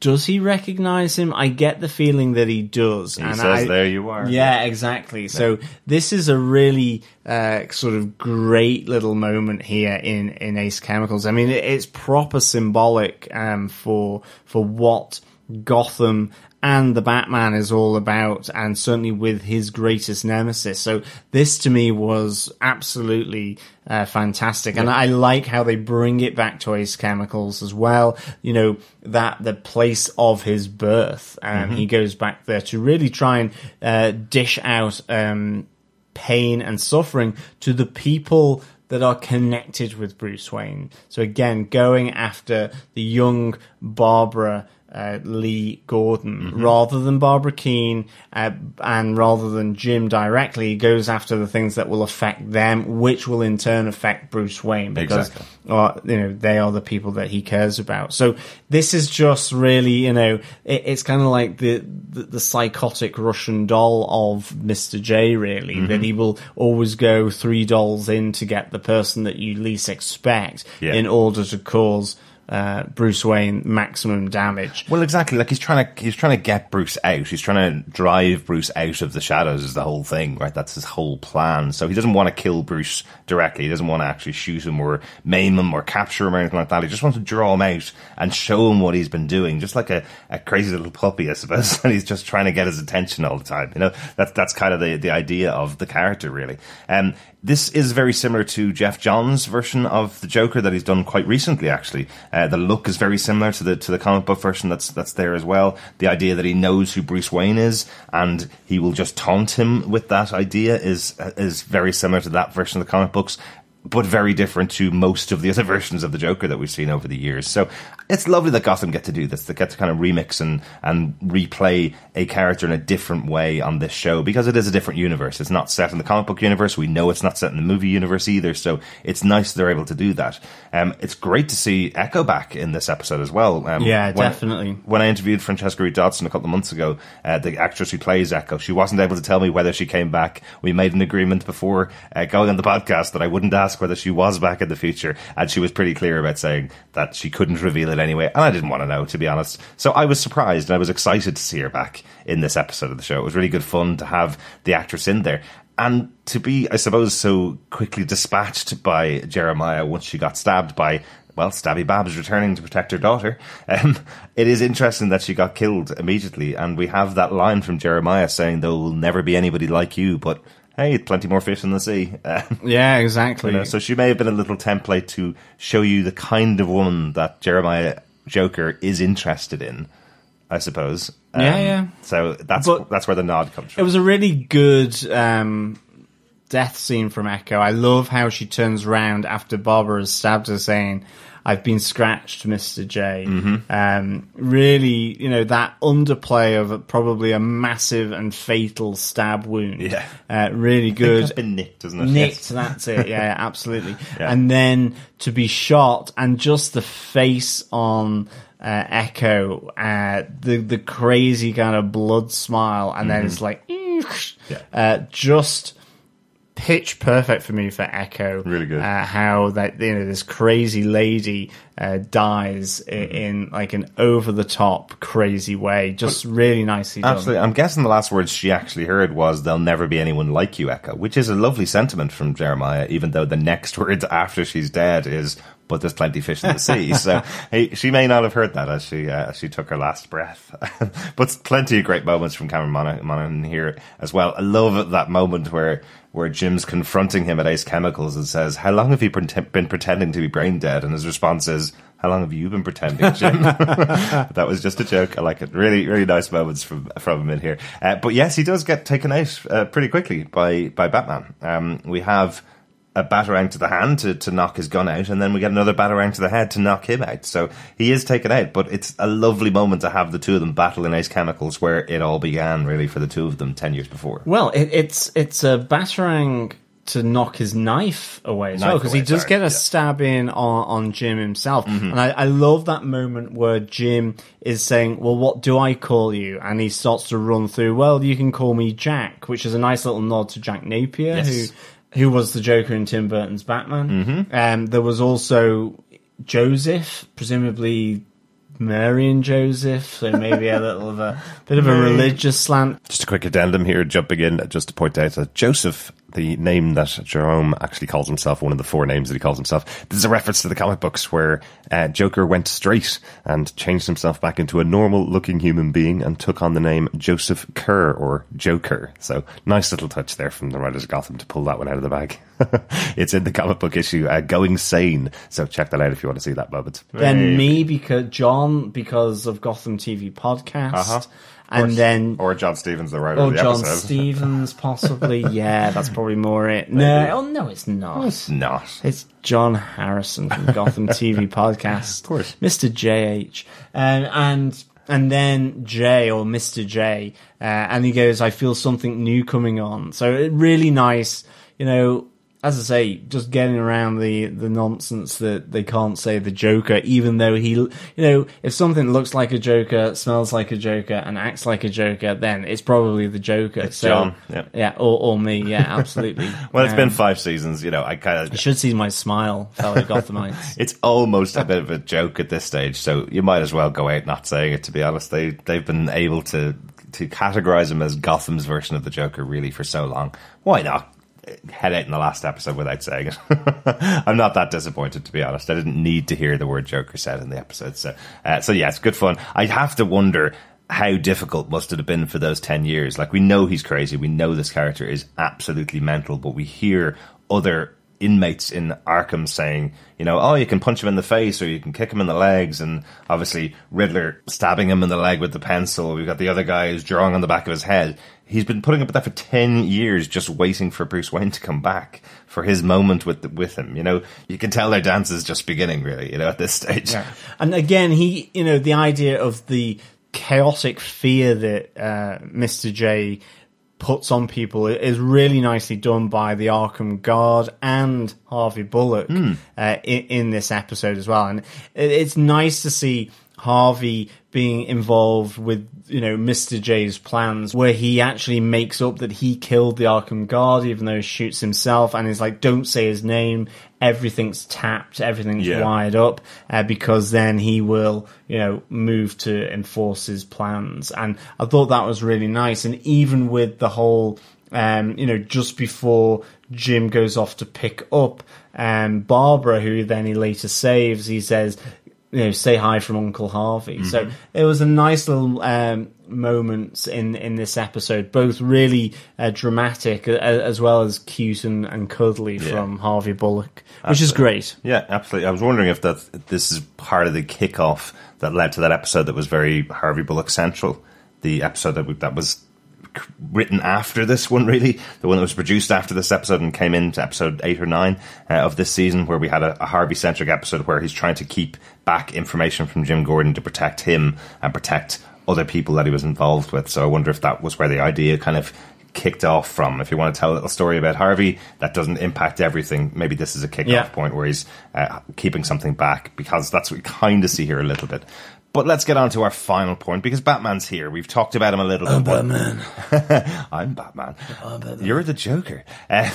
Does he recognize him? I get the feeling that he does. He and says, I, there you are. Yeah, exactly. Yeah. So this is a really uh, sort of great little moment here in, in Ace Chemicals. I mean, it's proper symbolic um, for for what Gotham and the Batman is all about, and certainly with his greatest nemesis. So this, to me, was absolutely uh, fantastic. And I like how they bring it back to Ace Chemicals as well. You know, that the place of his birth, and mm-hmm. he goes back there to really try and uh, dish out um, pain and suffering to the people that are connected with Bruce Wayne. So again, going after the young Barbara Uh, Lee Gordon, mm-hmm. rather than Barbara Keane, uh, and rather than Jim directly, goes after the things that will affect them, which will in turn affect Bruce Wayne, because exactly. uh, you know, they are the people that he cares about. So this is just really, you know, it, it's kind of like the, the the psychotic Russian doll of Mister J, really, mm-hmm. that he will always go three dolls in to get the person that you least expect, yeah. in order to cause Uh, Bruce Wayne maximum damage. Well, exactly. Like he's trying to he's trying to get Bruce out. He's trying to drive Bruce out of the shadows is the whole thing, right? That's his whole plan. So he doesn't want to kill Bruce directly. He doesn't want to actually shoot him or maim him or capture him or anything like that. He just wants to draw him out and show him what he's been doing, just like a, a crazy little puppy, I suppose. And he's just trying to get his attention all the time. You know, that's that's kind of the the idea of the character, really. Um, this is very similar to Jeff Johns' version of the Joker that he's done quite recently, actually. Uh, the look is very similar to the to the comic book version that's that's there as well. The idea that he knows who Bruce Wayne is and he will just taunt him with that idea is is very similar to that version of the comic books, but very different to most of the other versions of the Joker that we've seen over the years. So it's lovely that Gotham get to do this. They get to kind of remix and, and replay a character in a different way on this show, because it is a different universe. It's not set in the comic book universe. We know it's not set in the movie universe either. So it's nice they're able to do that. Um, it's great to see Echo back in this episode as well. Um, yeah, when, definitely. When I interviewed Francesca Root Dodson a couple of months ago, uh, the actress who plays Echo, she wasn't able to tell me whether she came back. We made an agreement before uh, going on the podcast that I wouldn't ask whether she was back in the future, and she was pretty clear about saying that she couldn't reveal it anyway, and I didn't want to know, to be honest. So I was surprised and I was excited to see her back in this episode of the show. It was really good fun to have the actress in there, and to be, I suppose, so quickly dispatched by Jeremiah once she got stabbed by, well, Stabby Babs returning to protect her daughter. Um, it is interesting that she got killed immediately, and we have that line from Jeremiah saying, there will never be anybody like you, but hey, plenty more fish in the sea. Yeah, exactly. You know, so she may have been a little template to show you the kind of woman that Jeremiah Joker is interested in, I suppose. Um, yeah, yeah. So that's but that's where the nod comes from. It was a really good um, death scene from Echo. I love how she turns around after Barbara has stabbed her, saying, I've been scratched, Mister J. Mm-hmm. Um, really, you know, that underplay of a, probably a massive and fatal stab wound. Yeah. Uh, really good. It's been nicked, isn't it? Nicked, yes. That's it. Yeah, absolutely. Yeah. And then to be shot, and just the face on uh, Echo, uh, the, the crazy kind of blood smile, and mm-hmm. then it's like, yeah. uh, just pitch perfect for me for Echo. Really good. Uh, how that, you know, this crazy lady uh, dies in, in like an over the top crazy way. Just but, really nicely done. Absolutely. I'm guessing the last words she actually heard was, there'll never be anyone like you, Echo, which is a lovely sentiment from Jeremiah, even though the next words after she's dead is, but there's plenty of fish in the sea. So hey, she may not have heard that as she uh, as she took her last breath. But plenty of great moments from Cameron Monaghan here as well. I love that moment where where Jim's confronting him at Ace Chemicals and says, how long have you pre- been pretending to be brain dead? And his response is, how long have you been pretending, Jim? That was just a joke. I like it. Really, really nice moments from from him in here. Uh, but yes, he does get taken out uh, pretty quickly by, by Batman. Um, we have a batarang to the hand to, to knock his gun out, and then we get another batarang to the head to knock him out. So he is taken out, but it's a lovely moment to have the two of them battle in Ace Chemicals, where it all began, really, for the two of them ten years before. Well, it, it's it's a batarang to knock his knife away as knife well, because he does sorry, get a yeah. stab in on, on Jim himself. Mm-hmm. And I, I love that moment where Jim is saying, well, what do I call you? And he starts to run through, well, you can call me Jack, which is a nice little nod to Jack Napier, yes. who... who was the Joker in Tim Burton's Batman. Mm-hmm. Um, there was also Joseph, presumably Marian Joseph, so maybe a little of a bit of a religious slant. Just a quick addendum here, jumping in, just to point out that Joseph, the name that Jerome actually calls himself, one of the four names that he calls himself, this is a reference to the comic books where uh, Joker went straight and changed himself back into a normal-looking human being and took on the name Joseph Kerr, or Joker. So, nice little touch there from the writers of Gotham to pull that one out of the bag. It's in the comic book issue, uh, Going Sane, so check that out if you want to see that moment. Then me, because John, because of Gotham T V Podcast, uh-huh. And or, then or John Stephens, the writer of the episode. Or John Stephens, possibly. Yeah, that's probably more it. Maybe. No, oh no, it's not. No, it's not. It's John Harrison from Gotham T V Podcast, of course, Mister J H, um, and and then J or Mister J, uh, and he goes, "I feel something new coming on." So really nice, you know. As I say, just getting around the, the nonsense that they can't say the Joker, even though he, you know, if something looks like a Joker, smells like a Joker, and acts like a Joker, then it's probably the Joker. It's so, John, yeah, yeah, or, or me, yeah, absolutely. Well, it's um, been five seasons, you know. I kind of I should see my smile, fellow Gothamites. It's almost a bit of a joke at this stage, so you might as well go out not saying it. To be honest, they they've been able to to categorize him as Gotham's version of the Joker, really, for so long. Why not head out in the last episode without saying it? I'm not that disappointed, to be honest. I didn't need to hear the word Joker said in the episode. So, uh, so yeah, it's good fun. I have to wonder how difficult must it have been for those ten years. Like, we know he's crazy. We know this character is absolutely mental, but we hear other inmates in Arkham saying, you know, oh, you can punch him in the face or you can kick him in the legs, and obviously Riddler stabbing him in the leg with the pencil. We've got the other guy who's drawing on the back of his head. He's been putting up with that for ten years, just waiting for Bruce Wayne to come back for his moment with the, with him. You know, you can tell their dance is just beginning, really, you know, at this stage. Yeah. And again, he, you know, the idea of the chaotic fear that uh, Mister J puts on people is really nicely done by the Arkham Guard and Harvey Bullock mm. uh, in, in this episode as well. And it, it's nice to see Harvey being involved with, you know, Mister J's plans, where he actually makes up that he killed the Arkham Guard, even though he shoots himself, and is like, don't say his name, everything's tapped, everything's yeah. wired up, uh, because then he will, you know, move to enforce his plans. And I thought that was really nice. And even with the whole, um, you know, just before Jim goes off to pick up um, Barbara, who then he later saves, he says, you know, say hi from Uncle Harvey. Mm-hmm. So it was a nice little um, moments in, in this episode, both really uh, dramatic uh, as well as cute and, and cuddly yeah. from Harvey Bullock, absolutely. Which is great. Yeah, absolutely. I was wondering if that this is part of the kickoff that led to that episode that was very Harvey Bullock central, the episode that we, that was written after this one, really the one that was produced after this episode and came into episode eight or nine uh, of this season, where we had a, a Harvey centric episode where he's trying to keep back information from Jim Gordon to protect him and protect other people that he was involved with. So I wonder if that was where the idea kind of kicked off from. If you want to tell a little story about Harvey that doesn't impact everything, maybe this is a kickoff yeah. point where he's uh, keeping something back, because that's what we kind of see here a little bit. But let's get on to our final point, because Batman's here. We've talked about him a little I'm bit. Batman. I'm Batman. I'm Batman. You're the Joker. Uh,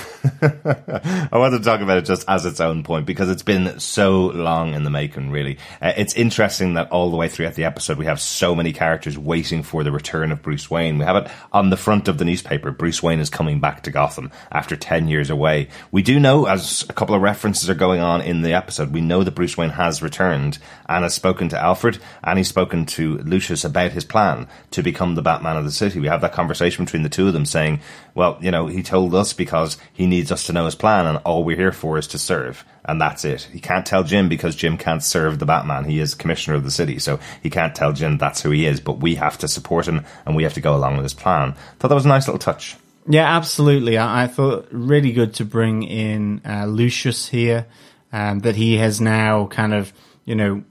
I want to talk about it just as its own point, because it's been so long in the making, really. Uh, it's interesting that all the way throughout the episode, we have so many characters waiting for the return of Bruce Wayne. We have it on the front of the newspaper. Bruce Wayne is coming back to Gotham after ten years away. We do know, as a couple of references are going on in the episode, we know that Bruce Wayne has returned and has spoken to Alfred, and he's spoken to Lucius about his plan to become the Batman of the city. We have that conversation between the two of them saying, well, you know, he told us because he needs us to know his plan, and all we're here for is to serve. And that's it. He can't tell Jim because Jim can't serve the Batman. He is commissioner of the city, so he can't tell Jim that's who he is, but we have to support him and we have to go along with his plan. Thought that was a nice little touch. Yeah, absolutely. I, I thought really good to bring in uh, Lucius here, um, that he has now kind of, you know,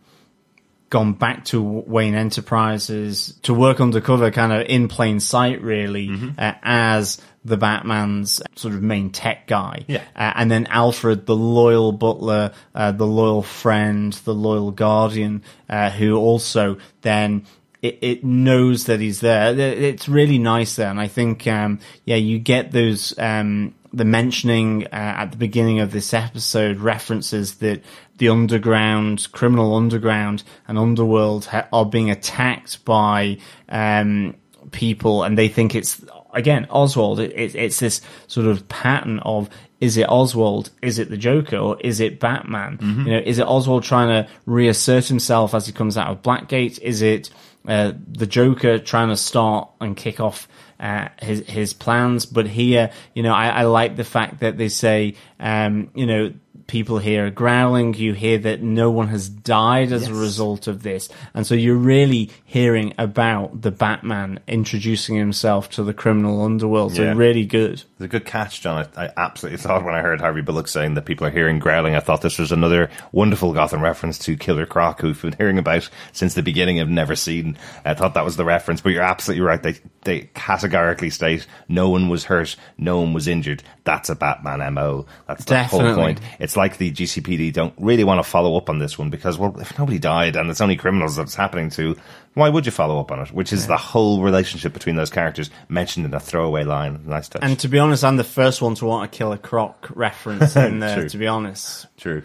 gone back to Wayne Enterprises to work undercover, kind of in plain sight, really, mm-hmm. uh, as the Batman's sort of main tech guy. Yeah. Uh, and then Alfred, the loyal butler, uh, the loyal friend, the loyal guardian, uh, who also then it, it knows that he's there. It's really nice there. And I think, um, yeah, you get those um, the mentioning uh, at the beginning of this episode references that the underground, criminal underground and underworld ha- are being attacked by um, people, and they think it's, again, Oswald. It, it, it's this sort of pattern of, is it Oswald, is it the Joker, or is it Batman? Mm-hmm. You know, is it Oswald trying to reassert himself as he comes out of Blackgate? Is it uh, the Joker trying to start and kick off uh, his his plans? But here, you know, I, I like the fact that they say, um, you know, people here are growling. You hear that no one has died as yes. a result of this, and so you're really hearing about the Batman introducing himself to the criminal underworld. So yeah. really good. It's a good catch, John. I, I absolutely thought when I heard Harvey Bullock saying that people are hearing growling, I thought this was another wonderful Gotham reference to Killer Croc, who we've been hearing about since the beginning. I've never seen. I thought that was the reference, but you're absolutely right. They they categorically state no one was hurt, no one was injured. That's a Batman M O. That's the Definitely. whole point. It's like the G C P D don't really want to follow up on this one because, well, if nobody died and it's only criminals that it's happening to, why would you follow up on it? Which is yeah. the whole relationship between those characters mentioned in a throwaway line. Nice touch. And to be honest, I'm the first one to want a Killer Croc reference in there, to be honest. True.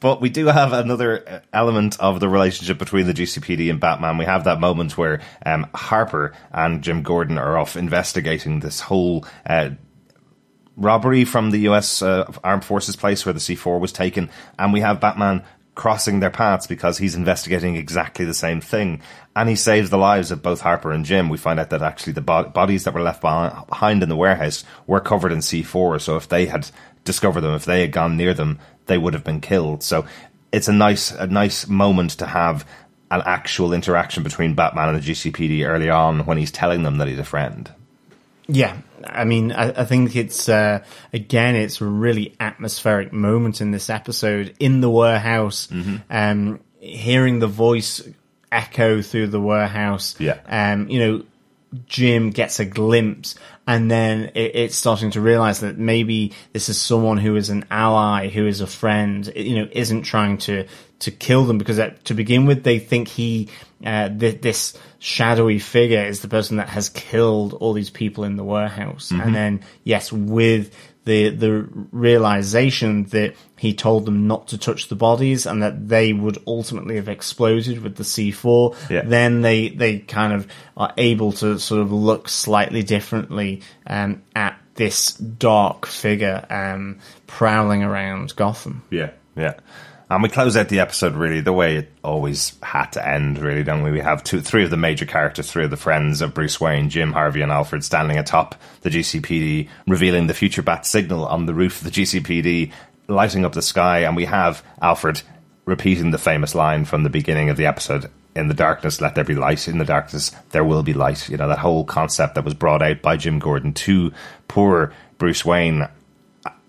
But we do have another element of the relationship between the G C P D and Batman. We have that moment where um, Harper and Jim Gordon are off investigating this whole uh, robbery from the U S uh, Armed Forces place where the C four was taken. And we have Batman crossing their paths because he's investigating exactly the same thing. And he saves the lives of both Harper and Jim. We find out that actually the bo- bodies that were left behind in the warehouse were covered in C four. So if they had discovered them, if they had gone near them, they would have been killed. So it's a nice, a nice moment to have an actual interaction between Batman and the G C P D early on when he's telling them that he's a friend. Yeah, I mean, I, I think it's, uh, again, it's a really atmospheric moment in this episode, in the warehouse, mm-hmm. um, hearing the voice echo through the warehouse. Yeah. Um, you know, Jim gets a glimpse, and then it, it's starting to realize that maybe this is someone who is an ally, who is a friend, you know, isn't trying to, to kill them, because at, to begin with, they think he... Uh, th- this shadowy figure is the person that has killed all these people in the warehouse. Mm-hmm. And then, yes, with the the realization that he told them not to touch the bodies and that they would ultimately have exploded with the C four, yeah. then they, they kind of are able to sort of look slightly differently um, at this dark figure um, prowling around Gotham. Yeah, yeah. And we close out the episode really the way it always had to end, really, don't we? We have two, three of the major characters, three of the friends of Bruce Wayne, Jim, Harvey and Alfred, standing atop the G C P D, revealing the future bat signal on the roof of the G C P D, lighting up the sky. And we have Alfred repeating the famous line from the beginning of the episode, in the darkness, let there be light. In the darkness, there will be light. You know, that whole concept that was brought out by Jim Gordon to poor Bruce Wayne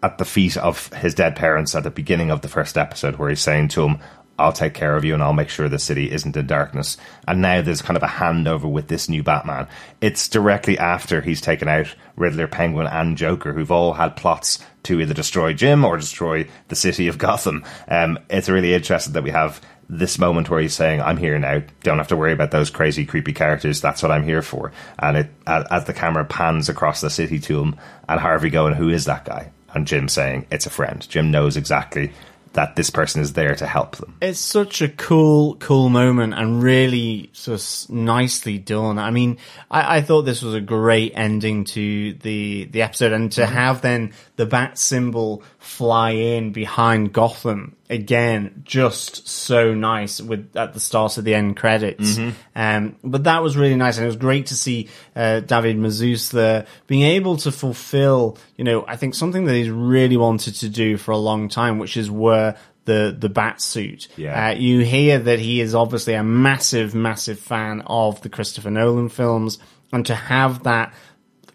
at the feet of his dead parents at the beginning of the first episode, where he's saying to him, I'll take care of you and I'll make sure the city isn't in darkness. And now there's kind of a handover with this new Batman. It's directly after he's taken out Riddler, Penguin and Joker, who've all had plots to either destroy Jim or destroy the city of Gotham. Um, it's really interesting that we have this moment where he's saying, I'm here now, don't have to worry about those crazy, creepy characters, that's what I'm here for. And it, as the camera pans across the city to him and Harvey going, who is that guy? And Jim saying, it's a friend. Jim knows exactly that this person is there to help them. It's such a cool, cool moment and really just nicely done. I mean, I, I thought this was a great ending to the, the episode, and to have then the bat symbol fly in behind Gotham again, just so nice with at the start of the end credits. Mm-hmm. Um, but that was really nice, and it was great to see uh, David Mazouz there being able to fulfill, you know, I think something that he's really wanted to do for a long time, which is work. the the bat suit. Yeah. Uh, you hear that he is obviously a massive, massive fan of the Christopher Nolan films, and to have that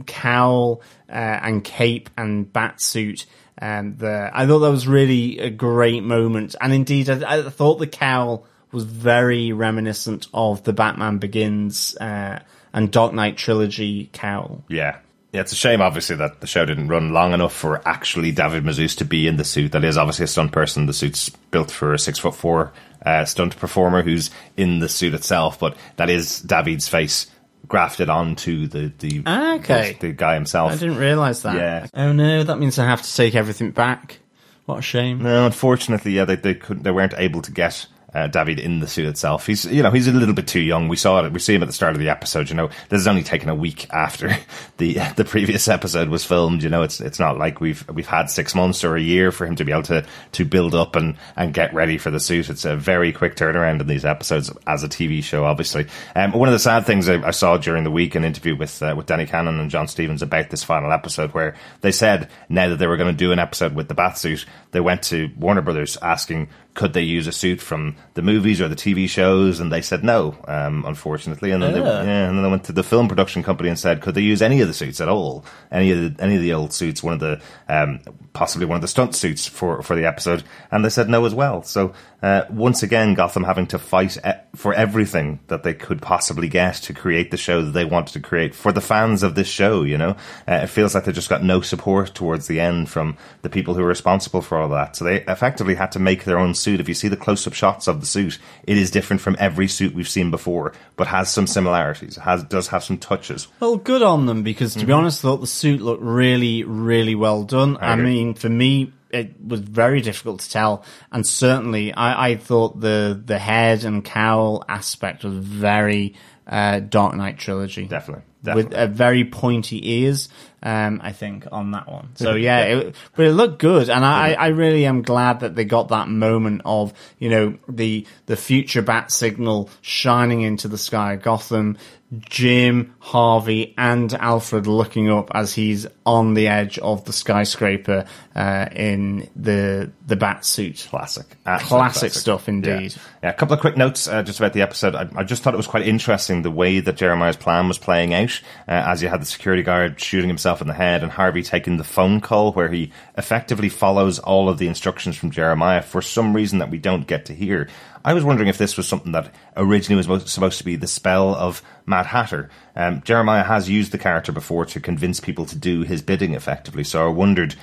cowl uh, and cape and bat suit um, there, I thought that was really a great moment. And indeed, I, I thought the cowl was very reminiscent of the Batman Begins uh, and Dark Knight trilogy cowl. Yeah. Yeah, it's a shame, obviously, that the show didn't run long enough for actually David Mazouz to be in the suit. That is obviously a stunt person. The suit's built for a six foot four uh, stunt performer who's in the suit itself, but that is David's face grafted onto the the, ah, okay. the the guy himself. I didn't realise that. Yeah. Oh no, that means I have to take everything back. What a shame. No, unfortunately, yeah, they they couldn't, they weren't able to get uh, David in the suit itself. He's you know he's a little bit too young. We saw it. We see him at the start of the episode. You know, this is only taken a week after the the previous episode was filmed. You know, it's it's not like we've we've had six months or a year for him to be able to to build up and and get ready for the suit. It's a very quick turnaround in these episodes as a T V show. Obviously, um, one of the sad things I, I saw during the week, an interview with uh, with Danny Cannon and John Stephens about this final episode, where they said now that they were going to do an episode with the Batsuit, they went to Warner Brothers asking, could they use a suit from the movies or the T V shows? And they said no, um, unfortunately. And then, yeah. They, yeah, and then they went to the film production company and said, could they use any of the suits at all? Any of the, any of the old suits, one of the um, possibly one of the stunt suits for, for the episode. And they said no as well. So uh, once again, Gotham having to fight for everything that they could possibly get to create the show that they wanted to create for the fans of this show, you know. Uh, it feels like they just got no support towards the end from the people who were responsible for all that. So they effectively had to make their own suit. If you see the close-up shots of the suit, it is different from every suit we've seen before, but has some similarities. Has does have some touches. Well, good on them, because to mm-hmm. be honest, I thought the suit looked really, really well done. I, I mean, for me, it was very difficult to tell, and certainly I, I thought the the head and cowl aspect was very uh, Dark Knight trilogy. Definitely. Definitely. With uh, very pointy ears, um, I think, on that one. So, yeah, it, but it looked good. And I, I really am glad that they got that moment of, you know, the the future bat signal shining into the sky of Gotham, Jim, Harvey, and Alfred looking up as he's on the edge of the skyscraper uh, in the the bat suit. Classic. Classic, classic stuff, indeed. Yeah. Yeah, a couple of quick notes uh, just about the episode. I, I just thought it was quite interesting the way that Jeremiah's plan was playing out. Uh, as you had the security guard shooting himself in the head and Harvey taking the phone call where he effectively follows all of the instructions from Jeremiah for some reason that we don't get to hear. I was wondering if this was something that originally was most, supposed to be the spell of Mad Hatter. Um, Jeremiah has used the character before to convince people to do his bidding effectively, so I wondered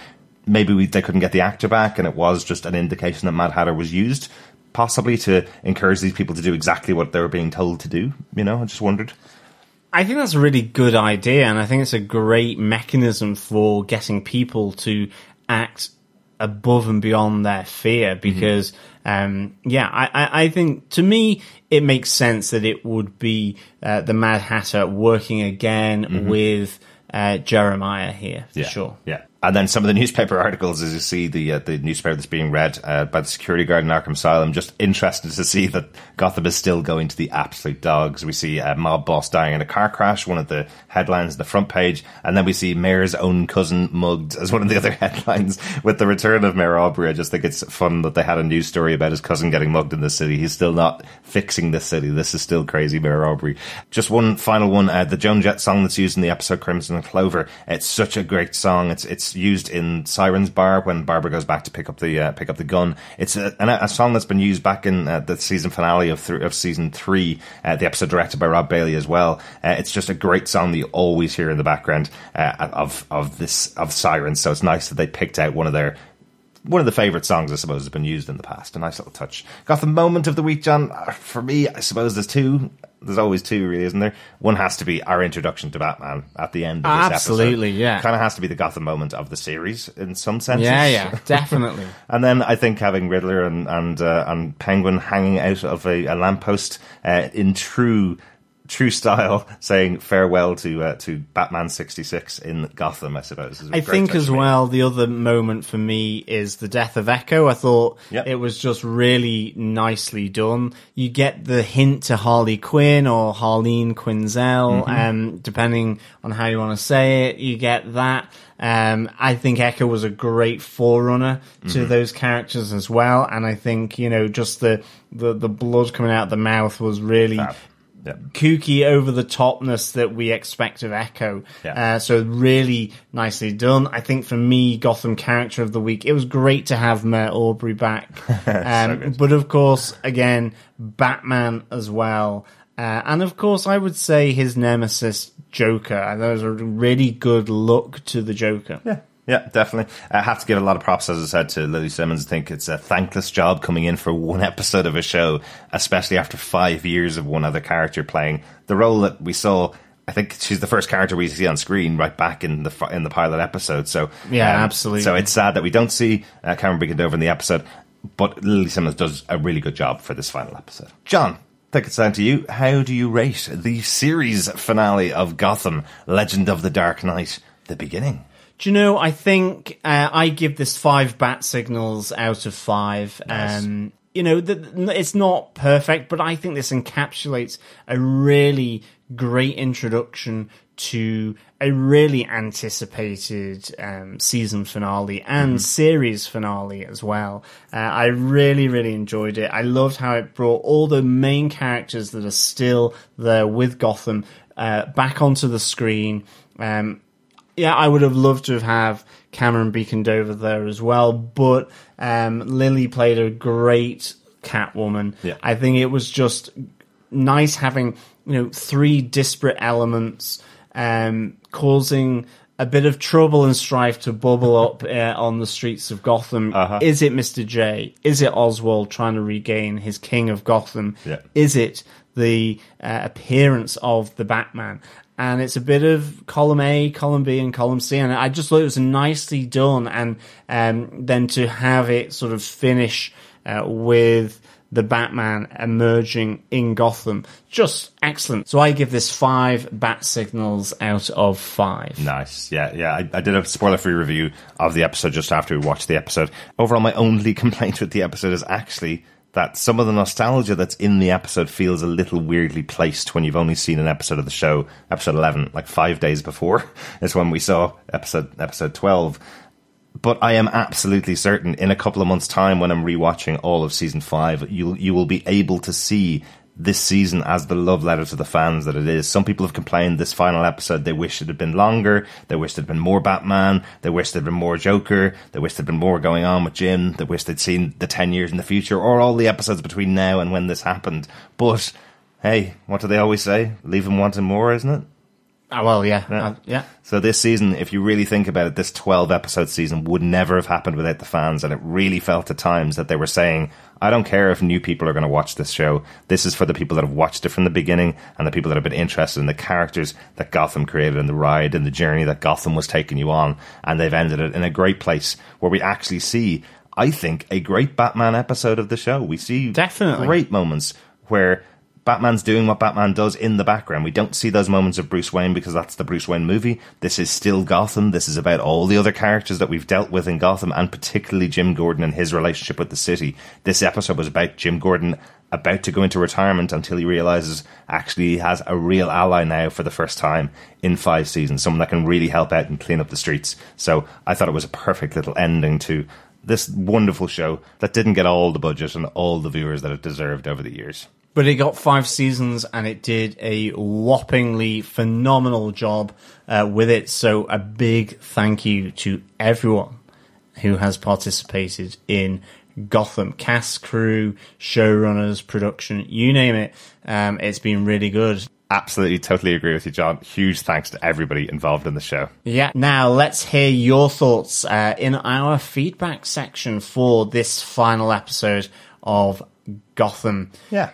maybe we, they couldn't get the actor back and it was just an indication that Mad Hatter was used, possibly to encourage these people to do exactly what they were being told to do. You know, I just wondered. I think that's a really good idea, and I think it's a great mechanism for getting people to act above and beyond their fear, because, mm-hmm. um, yeah, I, I think, to me, it makes sense that it would be uh, the Mad Hatter working again mm-hmm. with uh, Jeremiah here, for yeah. sure. Yeah. And then some of the newspaper articles, as you see the uh, the newspaper that's being read uh, by the security guard in Arkham Asylum, just interested to see that Gotham is still going to the absolute dogs. We see a mob boss dying in a car crash, one of the headlines on the front page, and then we see Mayor's own cousin mugged as one of the other headlines with the return of Mayor Aubrey. I just think it's fun that they had a news story about his cousin getting mugged in the city. He's still not fixing this city. This is still crazy, Mayor Aubrey. Just one final one, uh, the Joan Jett song that's used in the episode Crimson and Clover. It's such a great song. It's it's used in Siren's Bar when Barbara goes back to pick up the uh, pick up the gun. It's a, a song that's been used back in uh, the season finale of, th- of season three, uh, the episode directed by Rob Bailey as well. Uh, it's just a great song that you always hear in the background uh, of of this of Siren. So it's nice that they picked out one of their one of the favourite songs, I suppose, has been used in the past. A nice little touch. Got the moment of the week, John. For me, I suppose there's two. There's always two, really, isn't there? One has to be our introduction to Batman at the end of this Absolutely, episode. Absolutely, yeah. It kind of has to be the Gotham moment of the series, in some senses. Yeah, yeah, definitely. And then I think having Riddler and and, uh, and Penguin hanging out of a, a lamppost uh, in true... True style, saying farewell to uh, to Batman sixty-six in Gotham, I suppose. I think as well, the other moment for me is the death of Echo. I thought yep. it was just really nicely done. You get the hint to Harley Quinn or Harleen Quinzel, mm-hmm. um, depending on how you want to say it. You get that. Um, I think Echo was a great forerunner to mm-hmm. those characters as well. And I think, you know, just the, the, the blood coming out of the mouth was really... Fab. Yep. Kooky over the topness that we expect of Echo. Yeah. Uh, so really nicely done. I think for me, Gotham character of the week, it was great to have Mayor Aubrey back. um, so but of course, again, Batman as well. Uh, and of course, I would say his nemesis, Joker. And that was a really good look to the Joker. Yeah. Yeah, definitely. I have to give a lot of props, as I said, to Lili Simmons. I think it's a thankless job coming in for one episode of a show, especially after five years of one other character playing the role that we saw I think she's the first character we see on screen right back in the in the pilot episode. So yeah, um, absolutely. So it's sad that we don't see uh, Cameron Bicondova in the episode, but Lili Simmons does a really good job for this final episode. John, I think it's down to you. How do you rate the series finale of Gotham, Legend of the Dark Knight, The Beginning? Do you know, I think uh, I give this five bat signals out of five. Nice. Um, you know, the, it's not perfect, but I think this encapsulates a really great introduction to a really anticipated um, season finale and mm-hmm. series finale as well. Uh, I really, really enjoyed it. I loved how it brought all the main characters that are still there with Gotham uh, back onto the screen. Um, yeah, I would have loved to have had Cameron Bicondova there as well, but um, Lili played a great Catwoman. Yeah. I think it was just nice having, you know, three disparate elements um, causing a bit of trouble and strife to bubble up uh, on the streets of Gotham. Uh-huh. Is it Mister J? Is it Oswald trying to regain his king of Gotham? Yeah. Is it the uh, appearance of the Batman? And it's a bit of column A, column B, and column C. And I just thought it was nicely done. And um, then to have it sort of finish uh, with the Batman emerging in Gotham. Just excellent. So I give this five bat signals out of five. Nice. Yeah, yeah. I, I did a spoiler-free review of the episode just after we watched the episode. Overall, my only complaint with the episode is actually that some of the nostalgia that's in the episode feels a little weirdly placed when you've only seen an episode of the show, episode eleven, like five days before is when we saw episode episode twelve. But I am absolutely certain in a couple of months' time when I'm rewatching all of season five, you you will be able to see this season as the love letter to the fans that it is. Some people have complained this final episode, they wish it had been longer, they wish there'd been more Batman, they wish there'd been more Joker, they wish there'd been more going on with Jim, they wish they'd seen the ten years in the future, or all the episodes between now and when this happened. But, hey, what do they always say? Leave them wanting more, isn't it? Oh, well, yeah. Yeah. Uh, yeah. So this season, if you really think about it, this twelve-episode season would never have happened without the fans, and it really felt at times that they were saying, I don't care if new people are going to watch this show. This is for the people that have watched it from the beginning and the people that have been interested in the characters that Gotham created and the ride and the journey that Gotham was taking you on. And they've ended it in a great place where we actually see, I think, a great Batman episode of the show. We see definitely great moments where Batman's doing what Batman does in the background. We don't see those moments of Bruce Wayne because that's the Bruce Wayne movie. This is still Gotham. This is about all the other characters that we've dealt with in Gotham, and particularly Jim Gordon and his relationship with the city. This episode was about Jim Gordon about to go into retirement until he realizes actually he has a real ally now for the first time in five seasons, someone that can really help out and clean up the streets. So I thought it was a perfect little ending to this wonderful show that didn't get all the budget and all the viewers that it deserved over the years. But it got five seasons, and it did a whoppingly phenomenal job uh, with it. So a big thank you to everyone who has participated in Gotham. Cast, crew, showrunners, production, you name it. Um, it's been really good. Absolutely, totally agree with you, John. Huge thanks to everybody involved in the show. Yeah, now let's hear your thoughts uh, in our feedback section for this final episode of Gotham. Yeah.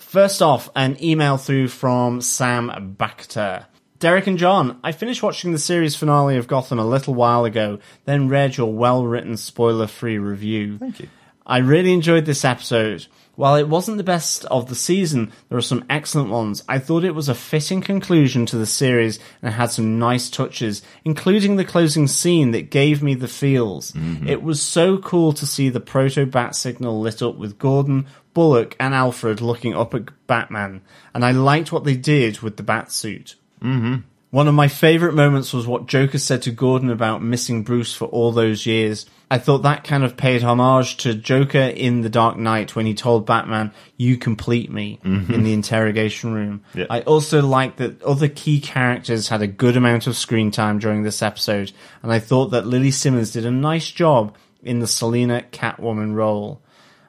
First off, an email through from Sam Bacter. Derek and John, I finished watching the series finale of Gotham a little while ago, then read your well-written spoiler-free review. Thank you. I really enjoyed this episode. While it wasn't the best of the season, there are some excellent ones. I thought it was a fitting conclusion to the series and had some nice touches, including the closing scene that gave me the feels. Mm-hmm. It was so cool to see the proto-bat signal lit up with Gordon, Bullock and Alfred looking up at Batman, and I liked what they did with the Batsuit. Mm-hmm. One of my favourite moments was what Joker said to Gordon about missing Bruce for all those years. I thought that kind of paid homage to Joker in The Dark Knight when he told Batman, "You complete me," mm-hmm. in the interrogation room. Yeah. I also liked that other key characters had a good amount of screen time during this episode, and I thought that Lili Simmons did a nice job in the Selina Catwoman role.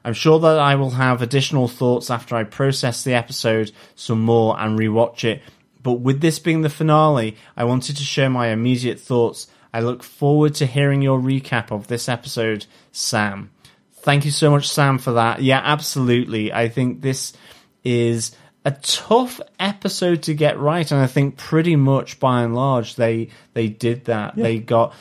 I'm sure that I will have additional thoughts after I process the episode some more and rewatch it. But with this being the finale, I wanted to share my immediate thoughts. I look forward to hearing your recap of this episode, Sam. Thank you so much, Sam, for that. Yeah, absolutely. I think this is a tough episode to get right, and I think pretty much by and large they they did that. Yeah. They got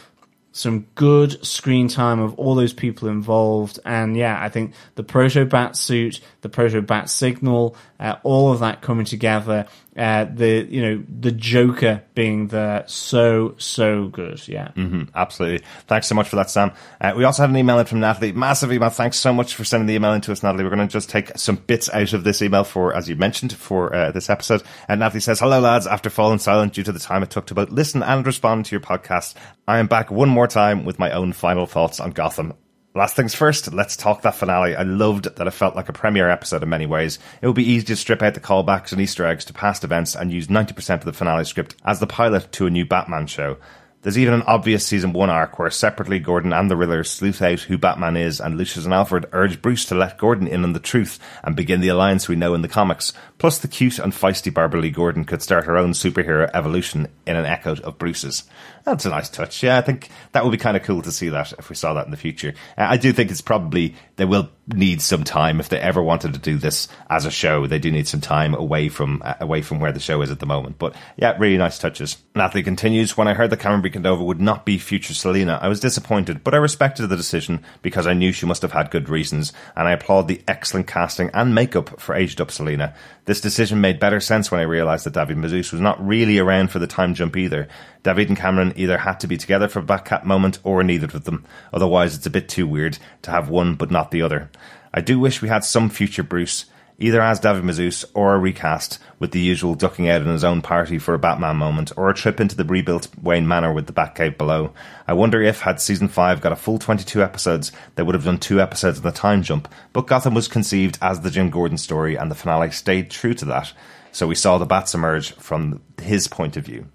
some good screen time of all those people involved, and yeah, I think the proto-bat suit, the proto-bat signal, uh, all of that coming together, uh, the you know the Joker being there, so so good, yeah, mm-hmm, absolutely. Thanks so much for that, Sam. Uh, we also had an email in from Natalie. Massive email. Thanks so much for sending the email in to us, Natalie. We're going to just take some bits out of this email for, as you mentioned, for uh, this episode. And Natalie says, "Hello lads. After falling silent due to the time it took to both listen and respond to your podcast, I am back one more time with my own final thoughts on Gotham. Last things first, let's talk that finale. I loved that it felt like a premiere episode in many ways. It would be easy to strip out the callbacks and Easter eggs to past events and use ninety percent of the finale script as the pilot to a new Batman show. There's even an obvious season one arc where separately Gordon and the Riddler sleuth out who Batman is, and Lucius and Alfred urge Bruce to let Gordon in on the truth and begin the alliance we know in the comics. Plus the cute and feisty Barbara Lee Gordon could start her own superhero evolution in an echo of Bruce's." That's a nice touch. Yeah, I think that would be kind of cool to see that if we saw that in the future. Uh, I do think it's probably, they will need some time if they ever wanted to do this as a show. They do need some time away from uh, away from where the show is at the moment. But yeah, really nice touches. Natalie continues, "When I heard the Cameron Bicondova would not be future Selina, I was disappointed, but I respected the decision because I knew she must have had good reasons, and I applaud the excellent casting and makeup for aged up Selina. This decision made better sense when I realised that David Mazouz was not really around for the time jump either. David and Cameron either had to be together for a Batcat moment or neither of them. Otherwise, it's a bit too weird to have one but not the other. I do wish we had some future Bruce, either as David Mazouz or a recast with the usual ducking out in his own party for a Batman moment or a trip into the rebuilt Wayne Manor with the Batcave below. I wonder if, had Season five got a full twenty-two episodes, they would have done two episodes of the time jump, but Gotham was conceived as the Jim Gordon story and the finale stayed true to that, so we saw the Bats emerge from his point of view."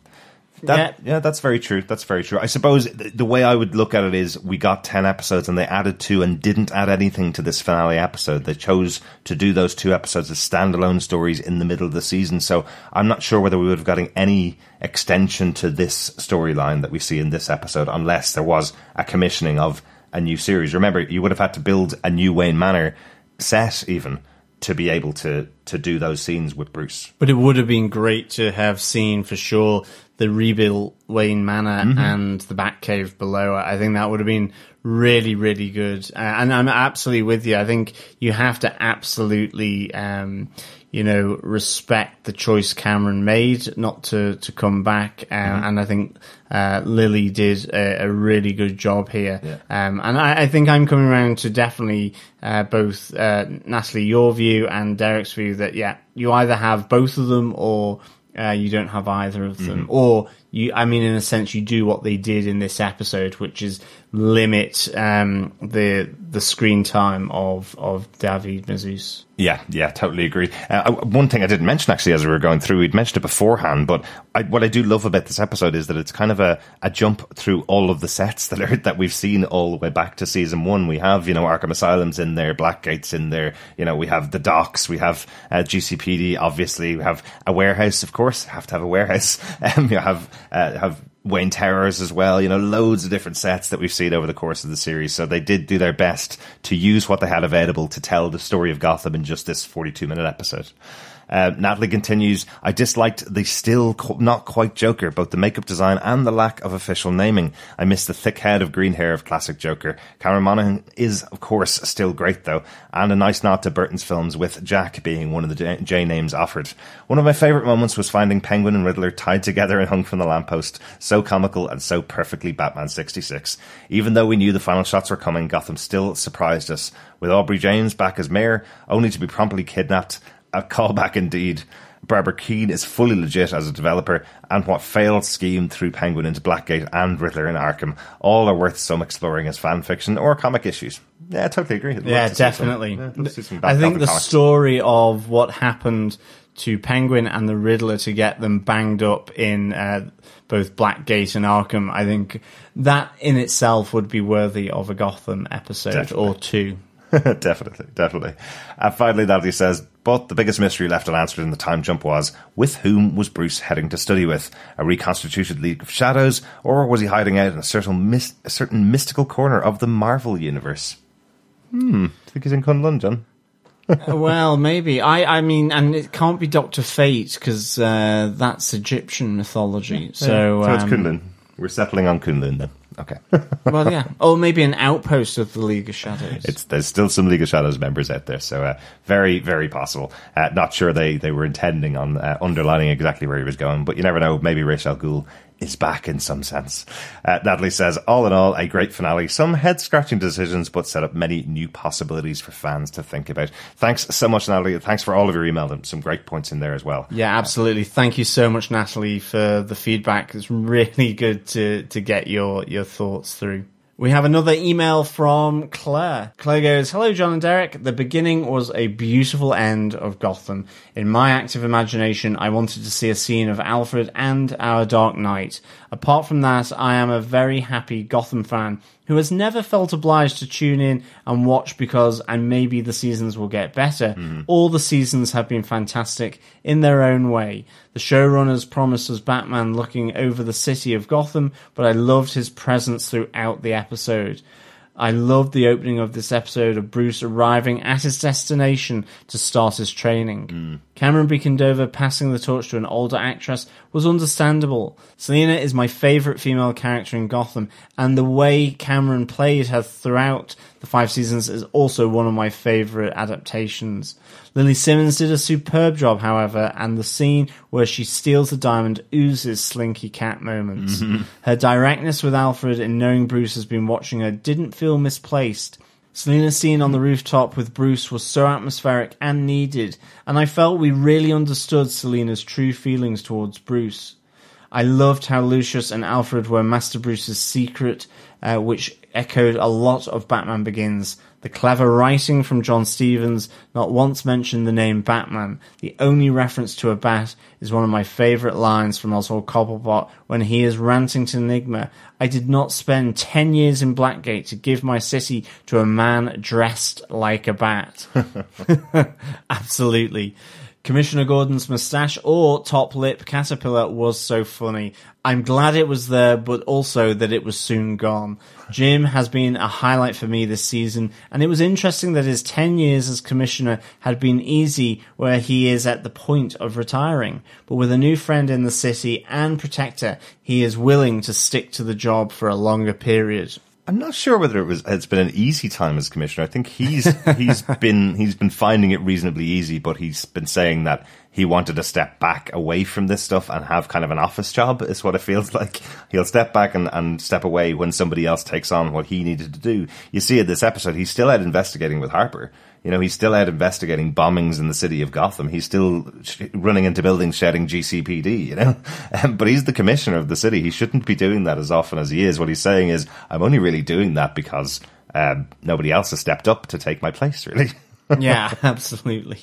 That, yeah. yeah, that's very true. That's very true. I suppose the, the way I would look at it is we got ten episodes and they added two and didn't add anything to this finale episode. They chose to do those two episodes as standalone stories in the middle of the season. So I'm not sure whether we would have gotten any extension to this storyline that we see in this episode unless there was a commissioning of a new series. Remember, you would have had to build a new Wayne Manor set even to be able to to do those scenes with Bruce. But it would have been great to have seen for sure the rebuilt Wayne Manor mm-hmm. and the Batcave below. I think that would have been really, really good. Uh, and I'm absolutely with you. I think you have to absolutely, um, you know, respect the choice Cameron made not to, to come back. Uh, mm-hmm. And I think uh, Lili did a, a really good job here. Yeah. Um, and I, I think I'm coming around to definitely uh, both uh, Natalie, your view, and Derek's view that, yeah, you either have both of them or... Uh, you don't have either of them. Mm-hmm. Or, you, I mean, in a sense, you do what they did in this episode, which is limit um, the the screen time of, of David Mazouz. Yeah, yeah, totally agree. Uh, one thing I didn't mention, actually, as we were going through, we'd mentioned it beforehand, but I, what I do love about this episode is that it's kind of a, a jump through all of the sets that are that we've seen all the way back to season one. We have, you know, Arkham Asylum's in there, Blackgate's in there, you know, we have the docks, we have uh, G C P D, obviously, we have a warehouse, of course, have to have a warehouse, um, you have uh, have... Wayne Towers as well, you know, loads of different sets that we've seen over the course of the series. So they did do their best to use what they had available to tell the story of Gotham in just this forty-two minute episode. Uh, Natalie continues, "I disliked the still co- not quite Joker, both the makeup design and the lack of official naming. I miss the thick head of green hair of classic Joker. Cameron Monaghan is, of course, still great, though, and a nice nod to Burton's films with Jack being one of the J names offered. One of my favourite moments was finding Penguin and Riddler tied together and hung from the lamppost. So comical and so perfectly Batman sixty-six. Even though we knew the final shots were coming, Gotham still surprised us, with Aubrey James back as mayor, only to be promptly kidnapped. A callback indeed. Barbara Keane is fully legit as a developer, and what failed scheme threw Penguin into Blackgate and Riddler in Arkham. All are worth some exploring as fan fiction or comic issues." Yeah, I totally agree. I'd yeah, definitely. Some, yeah, I think the comics. Story of what happened to Penguin and the Riddler to get them banged up in uh, both Blackgate and Arkham, I think that in itself would be worthy of a Gotham episode definitely. Or two. Definitely, definitely. And finally, Natalie says, "But the biggest mystery left unanswered in the time jump was, with whom was Bruce heading to study with? A reconstituted League of Shadows, or was he hiding out in a certain, mis- a certain mystical corner of the Marvel Universe?" Hmm. Do you think he's in Kunlun, John? Well, maybe. I, I mean, and it can't be Doctor Fate, because uh, that's Egyptian mythology. So, yeah. so it's um, Kunlun. We're settling on Kunlun, then. Okay. Well, yeah. Or maybe an outpost of the League of Shadows. It's, there's still some League of Shadows members out there, so uh, very, very possible. Uh, not sure they, they were intending on uh, underlining exactly where he was going, but you never know. Maybe Ra's al Ghul is back in some sense. Uh, Natalie says, all in all, a great finale. Some head-scratching decisions, but set up many new possibilities for fans to think about. Thanks so much, Natalie. Thanks for all of your email and some great points in there as well. Yeah, absolutely. Thank you so much, Natalie, for the feedback. It's really good to, to get your, your thoughts through. We have another email from Claire. Claire goes, hello, John and Derek. The beginning was a beautiful end of Gotham. In my active imagination, I wanted to see a scene of Alfred and our Dark Knight. Apart from that, I am a very happy Gotham fan who has never felt obliged to tune in and watch because, and maybe the seasons will get better. Mm-hmm. All the seasons have been fantastic in their own way. The showrunners promised us Batman looking over the city of Gotham, but I loved his presence throughout the episode. I loved the opening of this episode of Bruce arriving at his destination to start his training. Mm. Cameron Bicondova passing the torch to an older actress was understandable. Selina is my favourite female character in Gotham, and the way Cameron played her throughout the five seasons is also one of my favourite adaptations. Lili Simmons did a superb job, however, and the scene where she steals the diamond oozes Slinky Cat moments. Mm-hmm. Her directness with Alfred and knowing Bruce has been watching her didn't feel misplaced. Selina's scene on the rooftop with Bruce was so atmospheric and needed, and I felt we really understood Selina's true feelings towards Bruce. I loved how Lucius and Alfred were Master Bruce's secret, uh, which echoed a lot of Batman Begins. The clever writing from John Stephens not once mentioned the name Batman. The only reference to a bat is one of my favourite lines from Oswald Cobblepot when he is ranting to Nygma. I did not spend ten years in Blackgate to give my city to a man dressed like a bat. Absolutely. Commissioner Gordon's moustache or top lip caterpillar was so funny. I'm glad it was there, but also that it was soon gone. Jim has been a highlight for me this season, and it was interesting that his ten years as commissioner had been easy where he is at the point of retiring. But with a new friend in the city and protector, he is willing to stick to the job for a longer period. I'm not sure whether it was. It's been an easy time as commissioner. I think he's he's been he's been finding it reasonably easy, but he's been saying that he wanted to step back away from this stuff and have kind of an office job. Is what it feels like. He'll step back and, and step away when somebody else takes on what he needed to do. You see, in this episode, he's still out investigating with Harper. You know, he's still out investigating bombings in the city of Gotham. He's still sh- running into buildings shouting G C P D, you know. Um, but he's the commissioner of the city. He shouldn't be doing that as often as he is. What he's saying is, I'm only really doing that because um, nobody else has stepped up to take my place, really. Yeah, absolutely.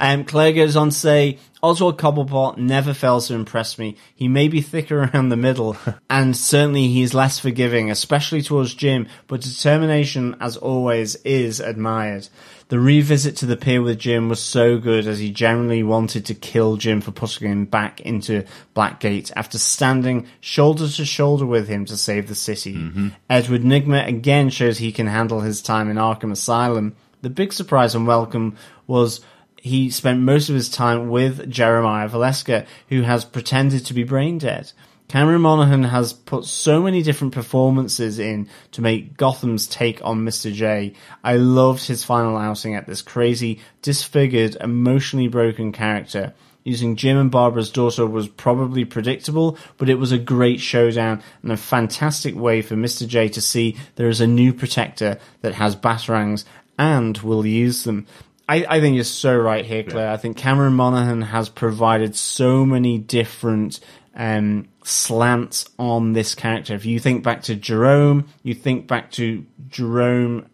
Um, Claire goes on to say, Oswald Cobblepot never fails to impress me. He may be thicker around the middle, and certainly he's less forgiving, especially towards Jim, but determination, as always, is admired. The revisit to the pier with Jim was so good, as he generally wanted to kill Jim for putting him back into Blackgate after standing shoulder to shoulder with him to save the city. Mm-hmm. Edward Nygma again shows he can handle his time in Arkham Asylum. The big surprise and welcome was he spent most of his time with Jeremiah Valeska, who has pretended to be brain dead. Cameron Monaghan has put so many different performances in to make Gotham's take on Mister J. I loved his final outing at this crazy, disfigured, emotionally broken character. Using Jim and Barbara's daughter was probably predictable, but it was a great showdown and a fantastic way for Mister J to see there is a new protector that has batarangs and will use them. I, I think you're so right here, Claire. Yeah. I think Cameron Monaghan has provided so many different um, slants on this character. If you think back to Jerome, you think back to Jerome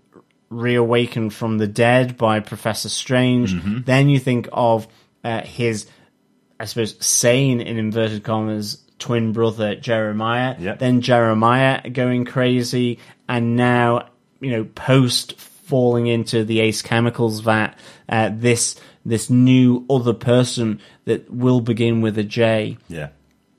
reawakened from the dead by Professor Strange. Mm-hmm. Then you think of uh, his, I suppose, sane, in inverted commas, twin brother, Jeremiah. Yep. Then Jeremiah going crazy. And now, you know, post falling into the Ace Chemicals vat, uh, this this new other person that will begin with a J. Yeah.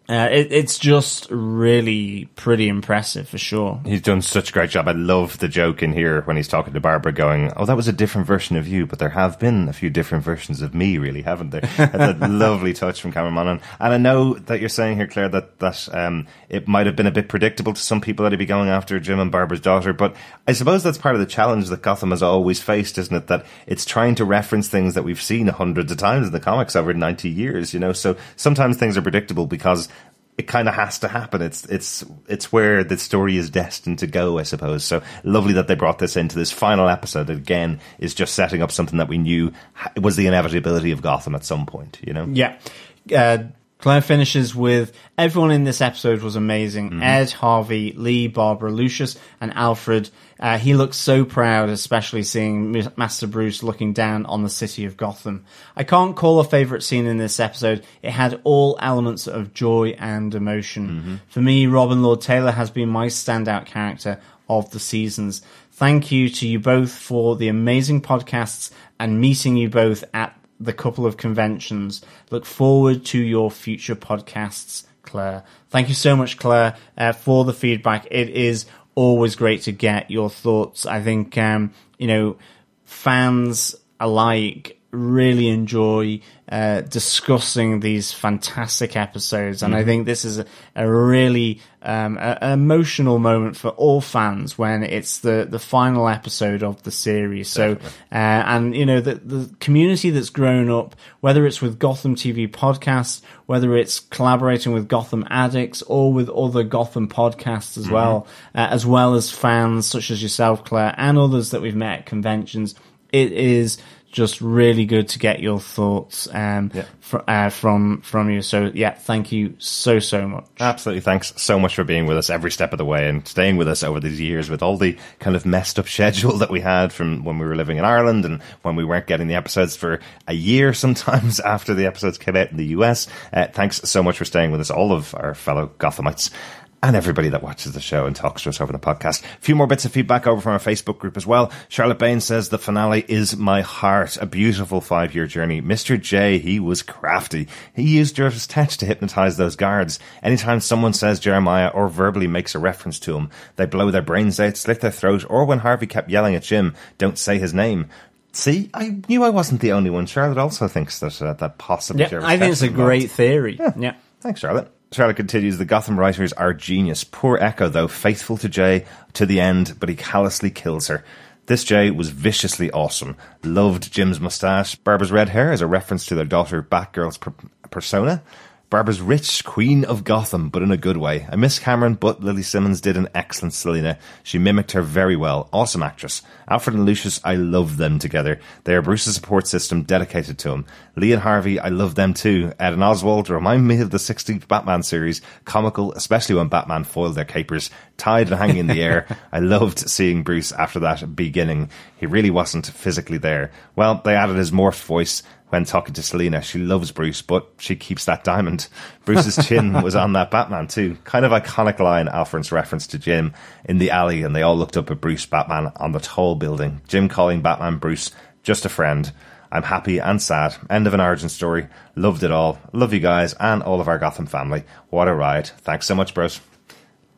Uh, it, it's just really pretty impressive, for sure. He's done such a great job. I love the joke in here when he's talking to Barbara going, oh, that was a different version of you, but there have been a few different versions of me, really, haven't there? That's a lovely touch from Cameron Monaghan. And I know that you're saying here, Claire, that, that um, it might have been a bit predictable to some people that he'd be going after Jim and Barbara's daughter, but I suppose that's part of the challenge that Gotham has always faced, isn't it? That it's trying to reference things that we've seen hundreds of times in the comics over ninety years, you know? So sometimes things are predictable because it kind of has to happen. It's it's it's where the story is destined to go, I suppose. So lovely that they brought this into this final episode. That again, is just setting up something that we knew was the inevitability of Gotham at some point. You know, yeah. Uh, Claire finishes with, everyone in this episode was amazing. Mm-hmm. Ed, Harvey, Lee, Barbara, Lucius, and Alfred. Uh, he looks so proud, especially seeing M- Master Bruce looking down on the city of Gotham. I can't call a favourite scene in this episode. It had all elements of joy and emotion. Mm-hmm. For me, Robin Lord Taylor has been my standout character of the seasons. Thank you to you both for the amazing podcasts and meeting you both at the couple of conventions. Look forward to your future podcasts, Claire. Thank you so much, Claire, uh, for the feedback. It is always great to get your thoughts. I think, um, you know, fans alike really enjoy uh, discussing these fantastic episodes. And mm-hmm. I think this is a, a really um, a, an emotional moment for all fans when it's the, the final episode of the series. So, uh, and, you know, the, the community that's grown up, whether it's with Gotham T V Podcast, whether it's collaborating with Gotham Addicts or with other Gotham podcasts as mm-hmm. well, uh, as well as fans such as yourself, Claire, and others that we've met at conventions, it is just really good to get your thoughts um, yeah. fr- uh, from from you. So, yeah, thank you so, so much. Absolutely. Thanks so much for being with us every step of the way and staying with us over these years with all the kind of messed up schedule that we had from when we were living in Ireland and when we weren't getting the episodes for a year sometimes after the episodes came out in the U S. Uh, thanks so much for staying with us, all of our fellow Gothamites, and everybody that watches the show and talks to us over the podcast. A few more bits of feedback over from our Facebook group as well. Charlotte Bain says, the finale is my heart. A beautiful five-year journey. Mister J, he was crafty. He used Jervis Tetch to hypnotize those guards. Anytime someone says Jeremiah or verbally makes a reference to him, they blow their brains out, slit their throat, or when Harvey kept yelling at Jim, don't say his name. See, I knew I wasn't the only one. Charlotte also thinks that uh, that possibly yep, Jervis Tetch. I think it's a great theory. Yeah. yeah. Thanks, Charlotte. Charlotte continues, the Gotham writers are genius. Poor Echo, though, faithful to Jay to the end, but he callously kills her. This Jay was viciously awesome. Loved Jim's moustache. Barbara's red hair is a reference to their daughter Batgirl's per- persona. Barbara's rich, queen of Gotham, but in a good way. I miss Cameron, but Lili Simmons did an excellent Selina. She mimicked her very well. Awesome actress. Alfred and Lucius, I love them together. They are Bruce's support system dedicated to him. Lee and Harvey, I love them too. Ed and Oswald remind me of the sixteenth Batman series. Comical, especially when Batman foiled their capers. Tied and hanging in the air. I loved seeing Bruce after that beginning. He really wasn't physically there. Well, they added his morphed voice. When talking to Selina, she loves Bruce, but she keeps that diamond. Bruce's chin was on that Batman too. Kind of iconic line, Alfred's reference to Jim in the alley, and they all looked up at Bruce Batman on the tall building. Jim calling Batman Bruce, just a friend. I'm happy and sad. End of an origin story. Loved it all. Love you guys and all of our Gotham family. What a ride. Thanks so much, bros.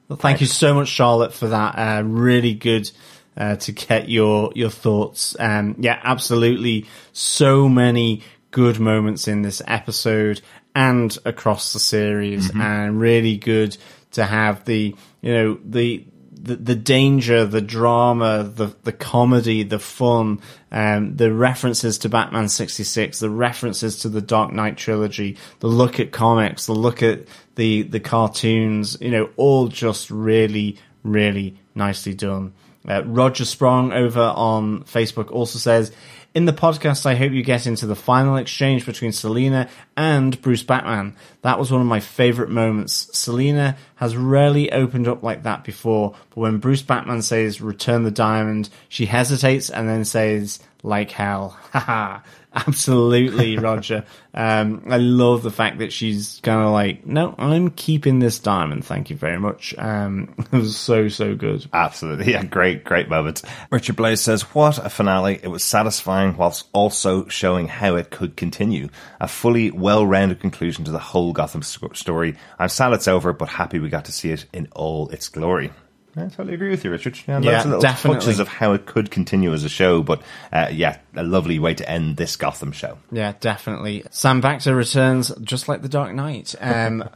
Well, thank Thanks. you so much, Charlotte, for that. Uh, really good Uh, to get your your thoughts. Um, yeah, absolutely. So many good moments in this episode and across the series, mm-hmm. and really good to have the you know the the, the danger, the drama, the the comedy, the fun, um, the references to Batman sixty-six, the references to the Dark Knight trilogy, the look at comics, the look at the the cartoons. You know, all just really, really nicely done. Uh, Roger Sprong over on Facebook also says, in the podcast, I hope you get into the final exchange between Selina and Bruce Batman. That was one of my favourite moments. Selina has rarely opened up like that before, but when Bruce Batman says, return the diamond, she hesitates and then says, like hell. Haha. Absolutely, Roger. Um, I love the fact that she's kind of like, no, I'm keeping this diamond. Thank you very much. Um, it was so, so good. Absolutely. Yeah, great, great moment. Richard Blaze says, what a finale. It was satisfying time, whilst also showing how it could continue. A fully well-rounded conclusion to the whole Gotham story. I'm sad it's over, but happy we got to see it in all its glory. I totally agree with you, Richard. Yeah, yeah, lots of little definitely. touches of how it could continue as a show, but uh, yeah, a lovely way to end this Gotham show. Yeah, definitely. Sam Baxter returns just like the Dark Knight. Um,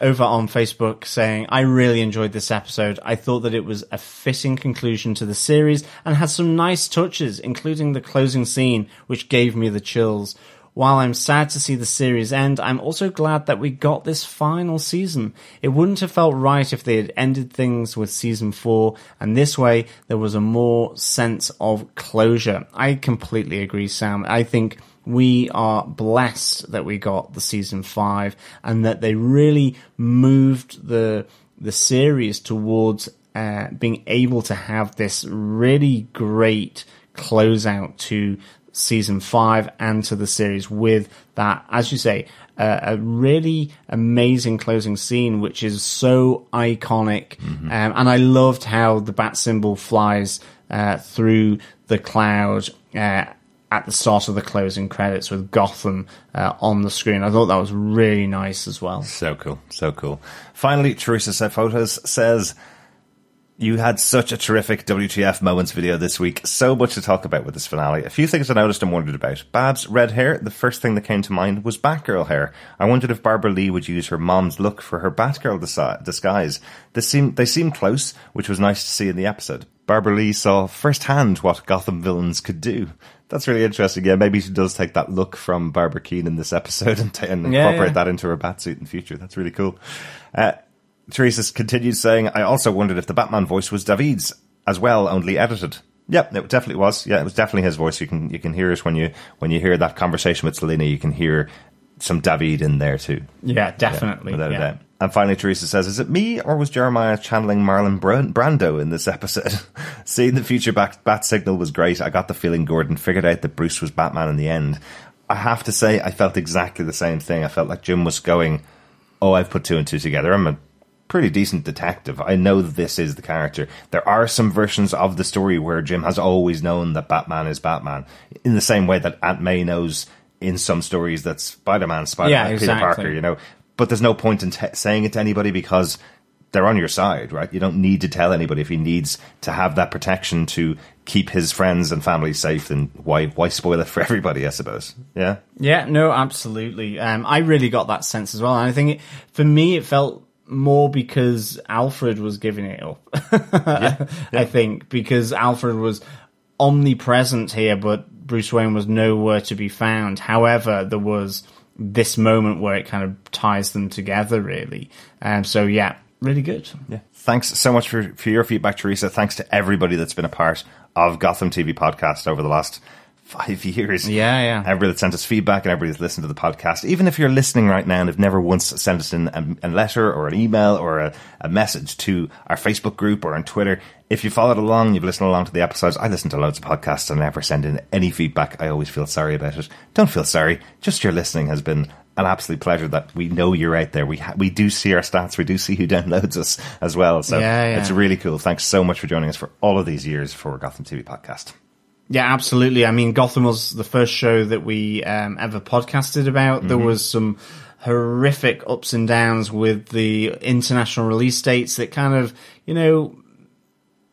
over on Facebook saying, I really enjoyed this episode. I thought that it was a fitting conclusion to the series and had some nice touches, including the closing scene, which gave me the chills. While I'm sad to see the series end, I'm also glad that we got this final season. It wouldn't have felt right if they had ended things with season four, and this way there was a more sense of closure. I completely agree, Sam. I think we are blessed that we got the season five and that they really moved the the series towards uh, being able to have this really great closeout to season five and to the series with that, as you say, uh, a really amazing closing scene, which is so iconic. Mm-hmm. Um, and I loved how the bat symbol flies uh, through the cloud uh, at the start of the closing credits with Gotham uh, on the screen. I thought that was really nice as well. So cool. So cool. Finally, Teresa Sefotas says, you had such a terrific W T F Moments video this week. So much to talk about with this finale. A few things I noticed and wondered about. Bab's red hair, the first thing that came to mind was Batgirl hair. I wondered if Barbara Lee would use her mom's look for her Batgirl dis- disguise. This seemed, they seemed close, which was nice to see in the episode. Barbara Lee saw firsthand what Gotham villains could do. That's really interesting. Yeah, maybe she does take that look from Barbara Keane in this episode and, t- and yeah, incorporate yeah. that into her bat suit in the future. That's really cool. Uh, Teresa continues saying, I also wondered if the Batman voice was David's as well, only edited. Yep, it definitely was. Yeah, it was definitely his voice. You can you can hear it when you when you hear that conversation with Selina. You can hear some David in there too. Yeah, definitely. Yeah, without yeah. a doubt. And finally, Teresa says, is it me or was Jeremiah channeling Marlon Brando in this episode? Seeing the future bat, bat signal was great. I got the feeling Gordon figured out that Bruce was Batman in the end. I have to say, I felt exactly the same thing. I felt like Jim was going, oh, I've put two and two together. I'm a pretty decent detective. I know that this is the character. There are some versions of the story where Jim has always known that Batman is Batman, in the same way that Aunt May knows in some stories that Spider-Man, Spider-Man, yeah, exactly. Peter Parker, you know. But there's no point in t- saying it to anybody because they're on your side, right? You don't need to tell anybody. If he needs to have that protection to keep his friends and family safe, then why why spoil it for everybody, I suppose? Yeah? Yeah, no, absolutely. Um, I really got that sense as well. And I think, it, for me, it felt more because Alfred was giving it up, yeah, yeah. I think, because Alfred was omnipresent here, but Bruce Wayne was nowhere to be found. However, there was this moment where it kind of ties them together, really. Um, so, yeah, really good. Yeah. Thanks so much for, for your feedback, Teresa. Thanks to everybody that's been a part of Gotham T V Podcast over the last five years. Yeah, yeah. Everybody that sent us feedback and everybody that's listened to the podcast. Even if you're listening right now and have never once sent us in a, a letter or an email or a, a message to our Facebook group or on Twitter, if you followed along, you've listened along to the episodes. I listen to loads of podcasts and never send in any feedback. I always feel sorry about it. Don't feel sorry. Just your listening has been an absolute pleasure. That we know you're out there. We ha- we do see our stats. We do see who downloads us as well. So yeah, yeah. It's really cool. Thanks so much for joining us for all of these years for Gotham T V Podcast. Yeah, absolutely. I mean, Gotham was the first show that we um, ever podcasted about. Mm-hmm. There was some horrific ups and downs with the international release dates that kind of, you know,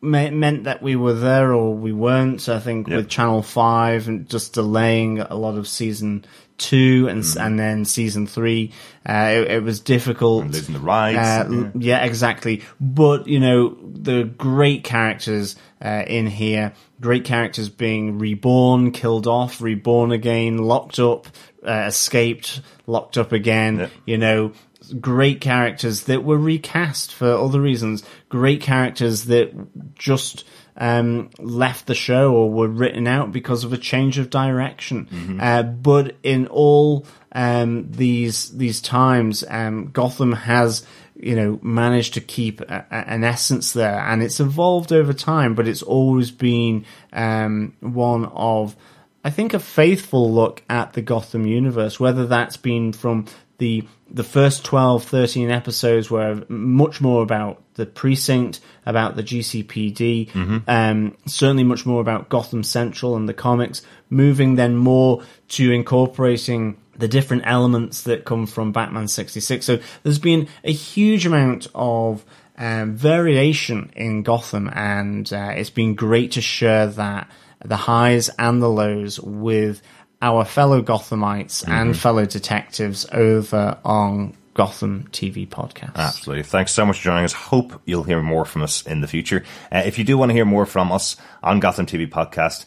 me- meant that we were there or we weren't. I think yep. with Channel five and just delaying a lot of season two and mm-hmm. and then season three, uh, it, it was difficult. And losing the rights. Uh, yeah. yeah, exactly. But, you know, the great characters uh, in here. Great characters being reborn, killed off, reborn again, locked up, uh, escaped, locked up again. Yep. You know, great characters that were recast for other reasons. Great characters that just um, left the show or were written out because of a change of direction. Mm-hmm. Uh, but in all um, these these times, um, Gotham has, you know, managed to keep a, a, an essence there, and it's evolved over time, but it's always been um, one of, I think, a faithful look at the Gotham universe, whether that's been from the the first twelve, thirteen episodes were much more about the precinct, about the G C P D, mm-hmm. um, certainly much more about Gotham Central and the comics, moving then more to incorporating the different elements that come from Batman sixty-six. So there's been a huge amount of um, variation in Gotham, and uh, it's been great to share that, the highs and the lows, with our fellow Gothamites mm-hmm. and fellow detectives over on Gotham T V Podcast. Absolutely. Thanks so much for joining us. Hope you'll hear more from us in the future. Uh, if you do want to hear more from us on Gotham T V Podcast,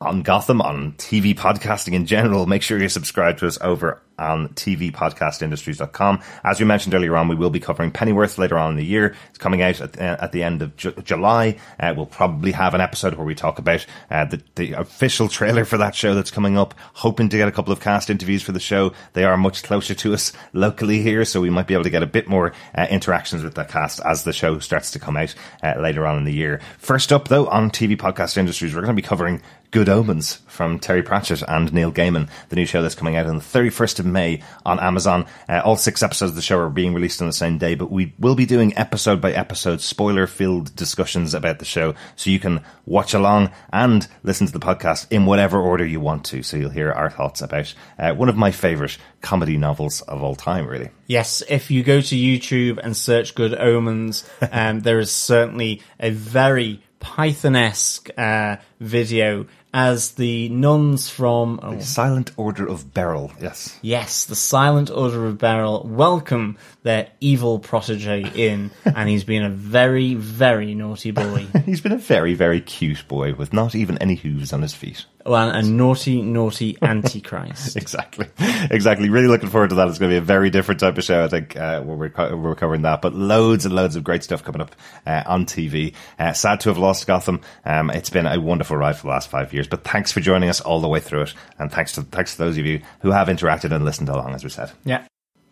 on Gotham, on T V podcasting in general, make sure you subscribe to us over on T V podcast industries dot com. As we mentioned earlier on, we will be covering Pennyworth later on in the year. It's coming out at, uh, at the end of Ju- July. Uh, we'll probably have an episode where we talk about uh, the, the official trailer for that show that's coming up, hoping to get a couple of cast interviews for the show. They are much closer to us locally here, so we might be able to get a bit more uh, interactions with that cast as the show starts to come out uh, later on in the year. First up, though, on T V Podcast Industries, we're going to be covering Good Omens from Terry Pratchett and Neil Gaiman, the new show that's coming out on the thirty-first of May on Amazon. Uh, all six episodes of the show are being released on the same day, but we will be doing episode by episode spoiler-filled discussions about the show, so you can watch along and listen to the podcast in whatever order you want to. So you'll hear our thoughts about uh, one of my favourite comedy novels of all time, really. Yes, if you go to YouTube and search Good Omens, um, there is certainly a very Python-esque uh, video as the nuns from oh. the Silent Order of Beryl. Yes, yes, the Silent Order of Beryl welcome their evil protege in, and he's been a very, very naughty boy. He's been a very, very cute boy with not even any hooves on his feet. Well, a naughty, naughty Antichrist. Exactly. Exactly. Really looking forward to that. It's going to be a very different type of show, I think, uh, where we're, co- we're covering that. But loads and loads of great stuff coming up uh, on T V. Uh, sad to have lost Gotham. Um, it's been a wonderful ride for the last five years. But thanks for joining us all the way through it. And thanks to, thanks to those of you who have interacted and listened along, as we said. Yeah.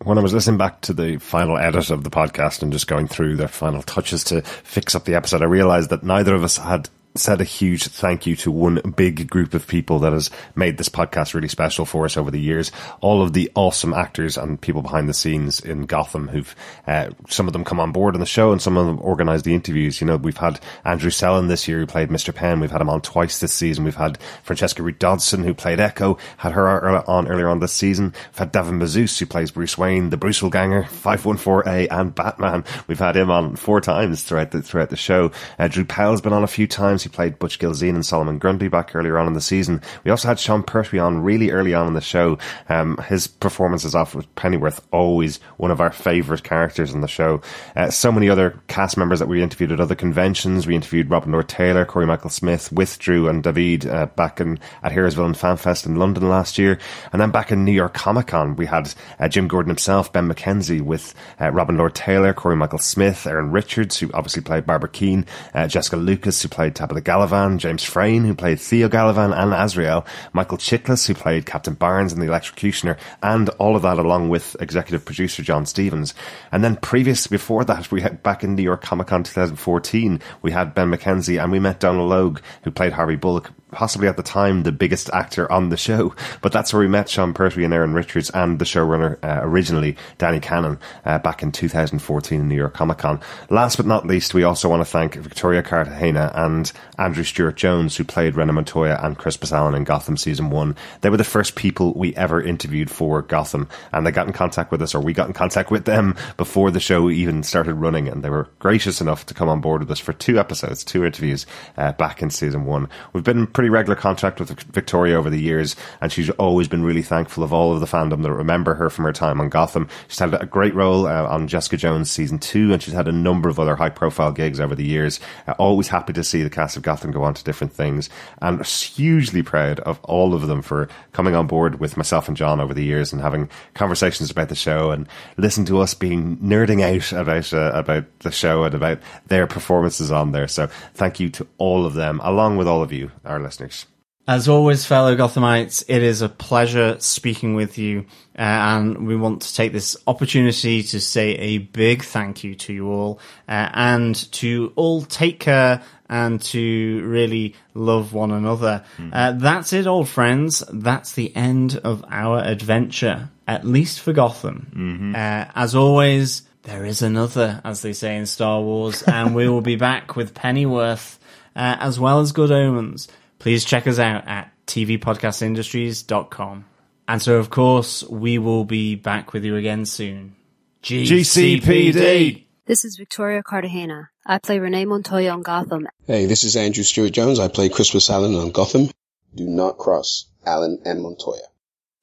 When I was listening back to the final edit of the podcast and just going through the final touches to fix up the episode, I realised that neither of us had said a huge thank you to one big group of people that has made this podcast really special for us over the years. All of the awesome actors and people behind the scenes in Gotham who've, uh, some of them come on board on the show and some of them organise the interviews. You know, we've had Andrew Sellon this year who played Mister Penn. We've had him on twice this season. We've had Francesca Root Dodson who played Echo, had her on earlier on this season. We've had David Mazouz who plays Bruce Wayne, the Bruceville Ganger, five one four A and Batman. We've had him on four times throughout the, throughout the show. Uh, Drew Powell's been on a few times. He played Butch Gilzine and Solomon Grundy back earlier on in the season. We also had Sean Pertwee on really early on in the show. Um, his performance as Alfred Pennyworth, always one of our favourite characters in the show. Uh, so many other cast members that we interviewed at other conventions. We interviewed Robin Lord Taylor, Corey Michael Smith, with Drew and David uh, back in, at Heroesville and FanFest in London last year. And then back in New York Comic Con, we had uh, Jim Gordon himself, Ben McKenzie, with uh, Robin Lord Taylor, Corey Michael Smith, Erin Richards, who obviously played Barbara Keane, uh, Jessica Lucas, who played Tabitha Gallivan, James Frayne, who played Theo Gallivan and Azrael, Michael Chiklis, who played Captain Barnes and the Electrocutioner, and all of that along with executive producer John Stephens. And then previous, before that, we had, back in New York Comic Con twenty fourteen, we had Ben McKenzie and we met Donald Logue, who played Harvey Bullock, possibly at the time the biggest actor on the show. But that's where we met Sean Pertwee and Erin Richards and the showrunner uh, originally, Danny Cannon, uh, back in two thousand fourteen in New York Comic Con. Last but not least, we also want to thank Victoria Cartagena and Andrew Stewart-Jones, who played Rena Montoya and Crispus Allen in Gotham Season one. They were the first people we ever interviewed for Gotham, and they got in contact with us, or we got in contact with them, before the show even started running, and they were gracious enough to come on board with us for two episodes, two interviews uh, back in Season one. We've been in pretty regular contact with Victoria over the years, and she's always been really thankful of all of the fandom that remember her from her time on Gotham. She's had a great role uh, on Jessica Jones Season two, and she's had a number of other high-profile gigs over the years. Uh, always happy to see the cast of Gotham go on to different things, and hugely proud of all of them for coming on board with myself and John over the years and having conversations about the show and listen to us being nerding out about uh, about the show and about their performances on there. So thank you to all of them, along with all of you, our listeners. As always, fellow Gothamites, it is a pleasure speaking with you, uh, and we want to take this opportunity to say a big thank you to you all, uh, and to all take care and to really love one another. Mm. Uh, that's it, old friends. That's the end of our adventure, at least for Gotham. Mm-hmm. Uh, as always, there is another, as they say in Star Wars, and we will be back with Pennyworth, uh, as well as Good Omens. Please check us out at t v podcast industries dot com. And so, of course, we will be back with you again soon. G C P D! This is Victoria Cartagena. I play Renee Montoya on Gotham. Hey, this is Andrew Stewart-Jones. I play Christmas Allen on Gotham. Do not cross Allen and Montoya.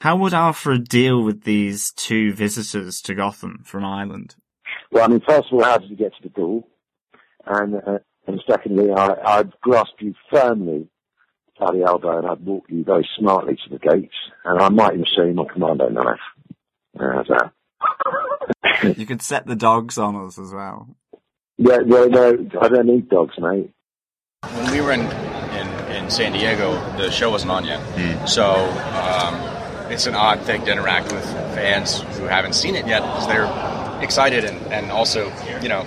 How would Alfred deal with these two visitors to Gotham from Ireland? Well, I mean, first of all, how did he get to the pool? And, uh, and secondly, I, I'd grasp you firmly by the elbow, and I'd walk you very smartly to the gates, and I might even show you my commando knife. How's that? You could set the dogs on us as well. Yeah, no, no, I don't need dogs, mate. When we were in, in, in San Diego, the show wasn't on yet, mm. so um, it's an odd thing to interact with fans who haven't seen it yet, because they're excited, and, and also, you know,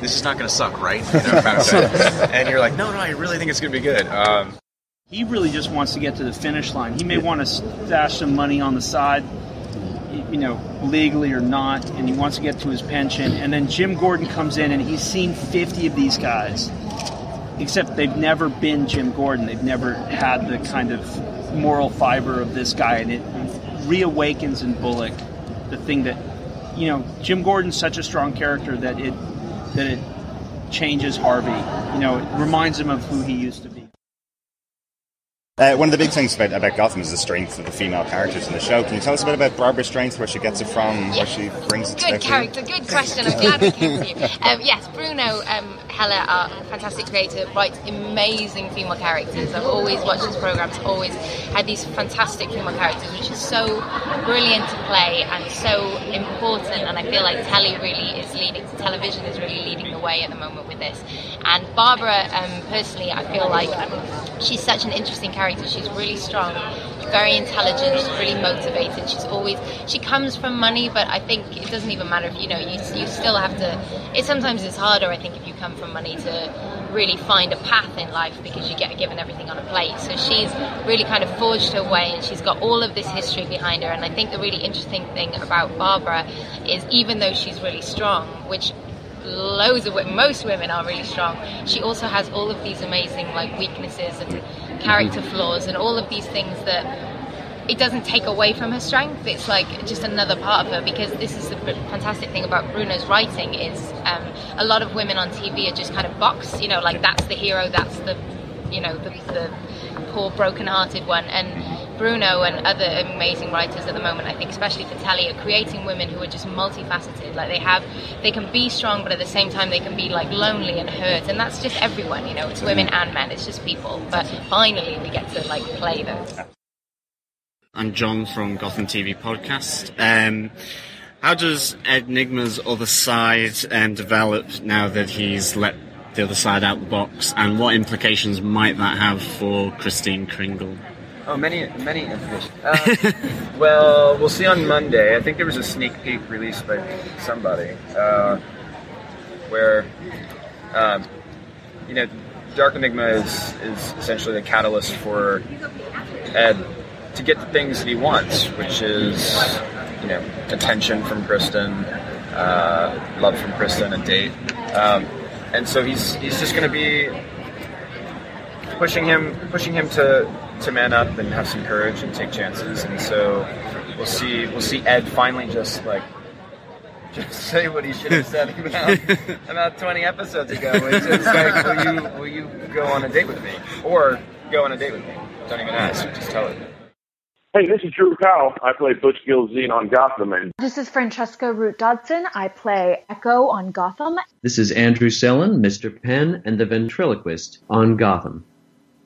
this is not going to suck, right? You know, kind of thing. And you're like, no, no, I really think it's going to be good. Um, He really just wants to get to the finish line. He may want to stash some money on the side, you know, legally or not, and he wants to get to his pension. And then Jim Gordon comes in, and he's seen fifty of these guys, except they've never been Jim Gordon. They've never had the kind of moral fiber of this guy, and it reawakens in Bullock the thing that, you know, Jim Gordon's such a strong character that it that it changes Harvey. You know, it reminds him of who he used to be. Uh, one of the big things about, about Gotham is the strength of the female characters in the show. Can you tell us a bit about Barbara's strength, where she gets it from, yeah. where she brings it to? Good character, good question. I'm glad we came to you. Um, yes, Bruna um, Heller, our fantastic creator, writes amazing female characters. I've always watched his programmes, always had these fantastic female characters, which is so brilliant to play and so important. And I feel like telly really is leading, television is really leading the way at the moment with this. And Barbara, um, personally, I feel like um, she's such an interesting character. She's really strong, very intelligent, she's really motivated. She's always, she comes from money, but I think it doesn't even matter if, you know, you you still have to, it sometimes it's harder, I think, if you come from money to really find a path in life, because you get given everything on a plate. So she's really kind of forged her way, and she's got all of this history behind her. And I think the really interesting thing about Barbara is, even though she's really strong, which loads of women, most women are really strong, she also has all of these amazing like weaknesses and character flaws and all of these things that it doesn't take away from her strength. It's like just another part of her, because this is the fantastic thing about Bruno's writing is um, a lot of women on T V are just kind of boxed, you know, like that's the hero, that's the, you know, the, the poor broken-hearted one. And Bruno and other amazing writers at the moment, I think, especially for telly, are creating women who are just multifaceted. Like they have, they can be strong, but at the same time they can be like lonely and hurt, and that's just everyone, you know. It's women and men, it's just people. But finally, we get to like play those. I'm John from Gotham T V Podcast. Um, how does Ed Nygma's other side um, develop now that he's let the other side out the box, and what implications might that have for Christine Kringle? Oh, many, many implications. Uh, well, we'll see on Monday. I think there was a sneak peek released by somebody uh, where, um, you know, Dark Nygma is, is essentially the catalyst for Ed to get the things that he wants, which is, you know, attention from Kristen, uh, love from Kristen, a date. Um, And so he's he's just going to be pushing him pushing him to, to man up and have some courage and take chances. And so we'll see we'll see Ed finally just like just say what he should have said about about twenty episodes ago, which is like, will you will you go on a date with me, or go on a date with me? Don't even ask, just tell it. Hey, this is Drew Kyle. I play Butch Gilzine on Gotham. And this is Francesca Root Dodson. I play Echo on Gotham. This is Andrew Sellon, Mister Penn, and the Ventriloquist on Gotham.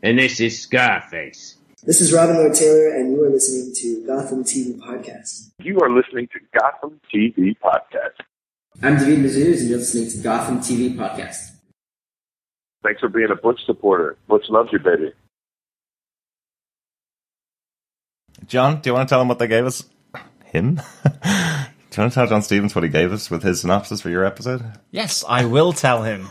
And this is Scarface. This is Robin Lord Taylor, and you are listening to Gotham T V Podcast. You are listening to Gotham T V Podcast. I'm David Mazouz, and you're listening to Gotham T V Podcast. Thanks for being a Butch supporter. Butch loves you, baby. John, do you want to tell him what they gave us? Him? Do you want to tell John Stephens what he gave us with his synopsis for your episode? Yes, I will tell him.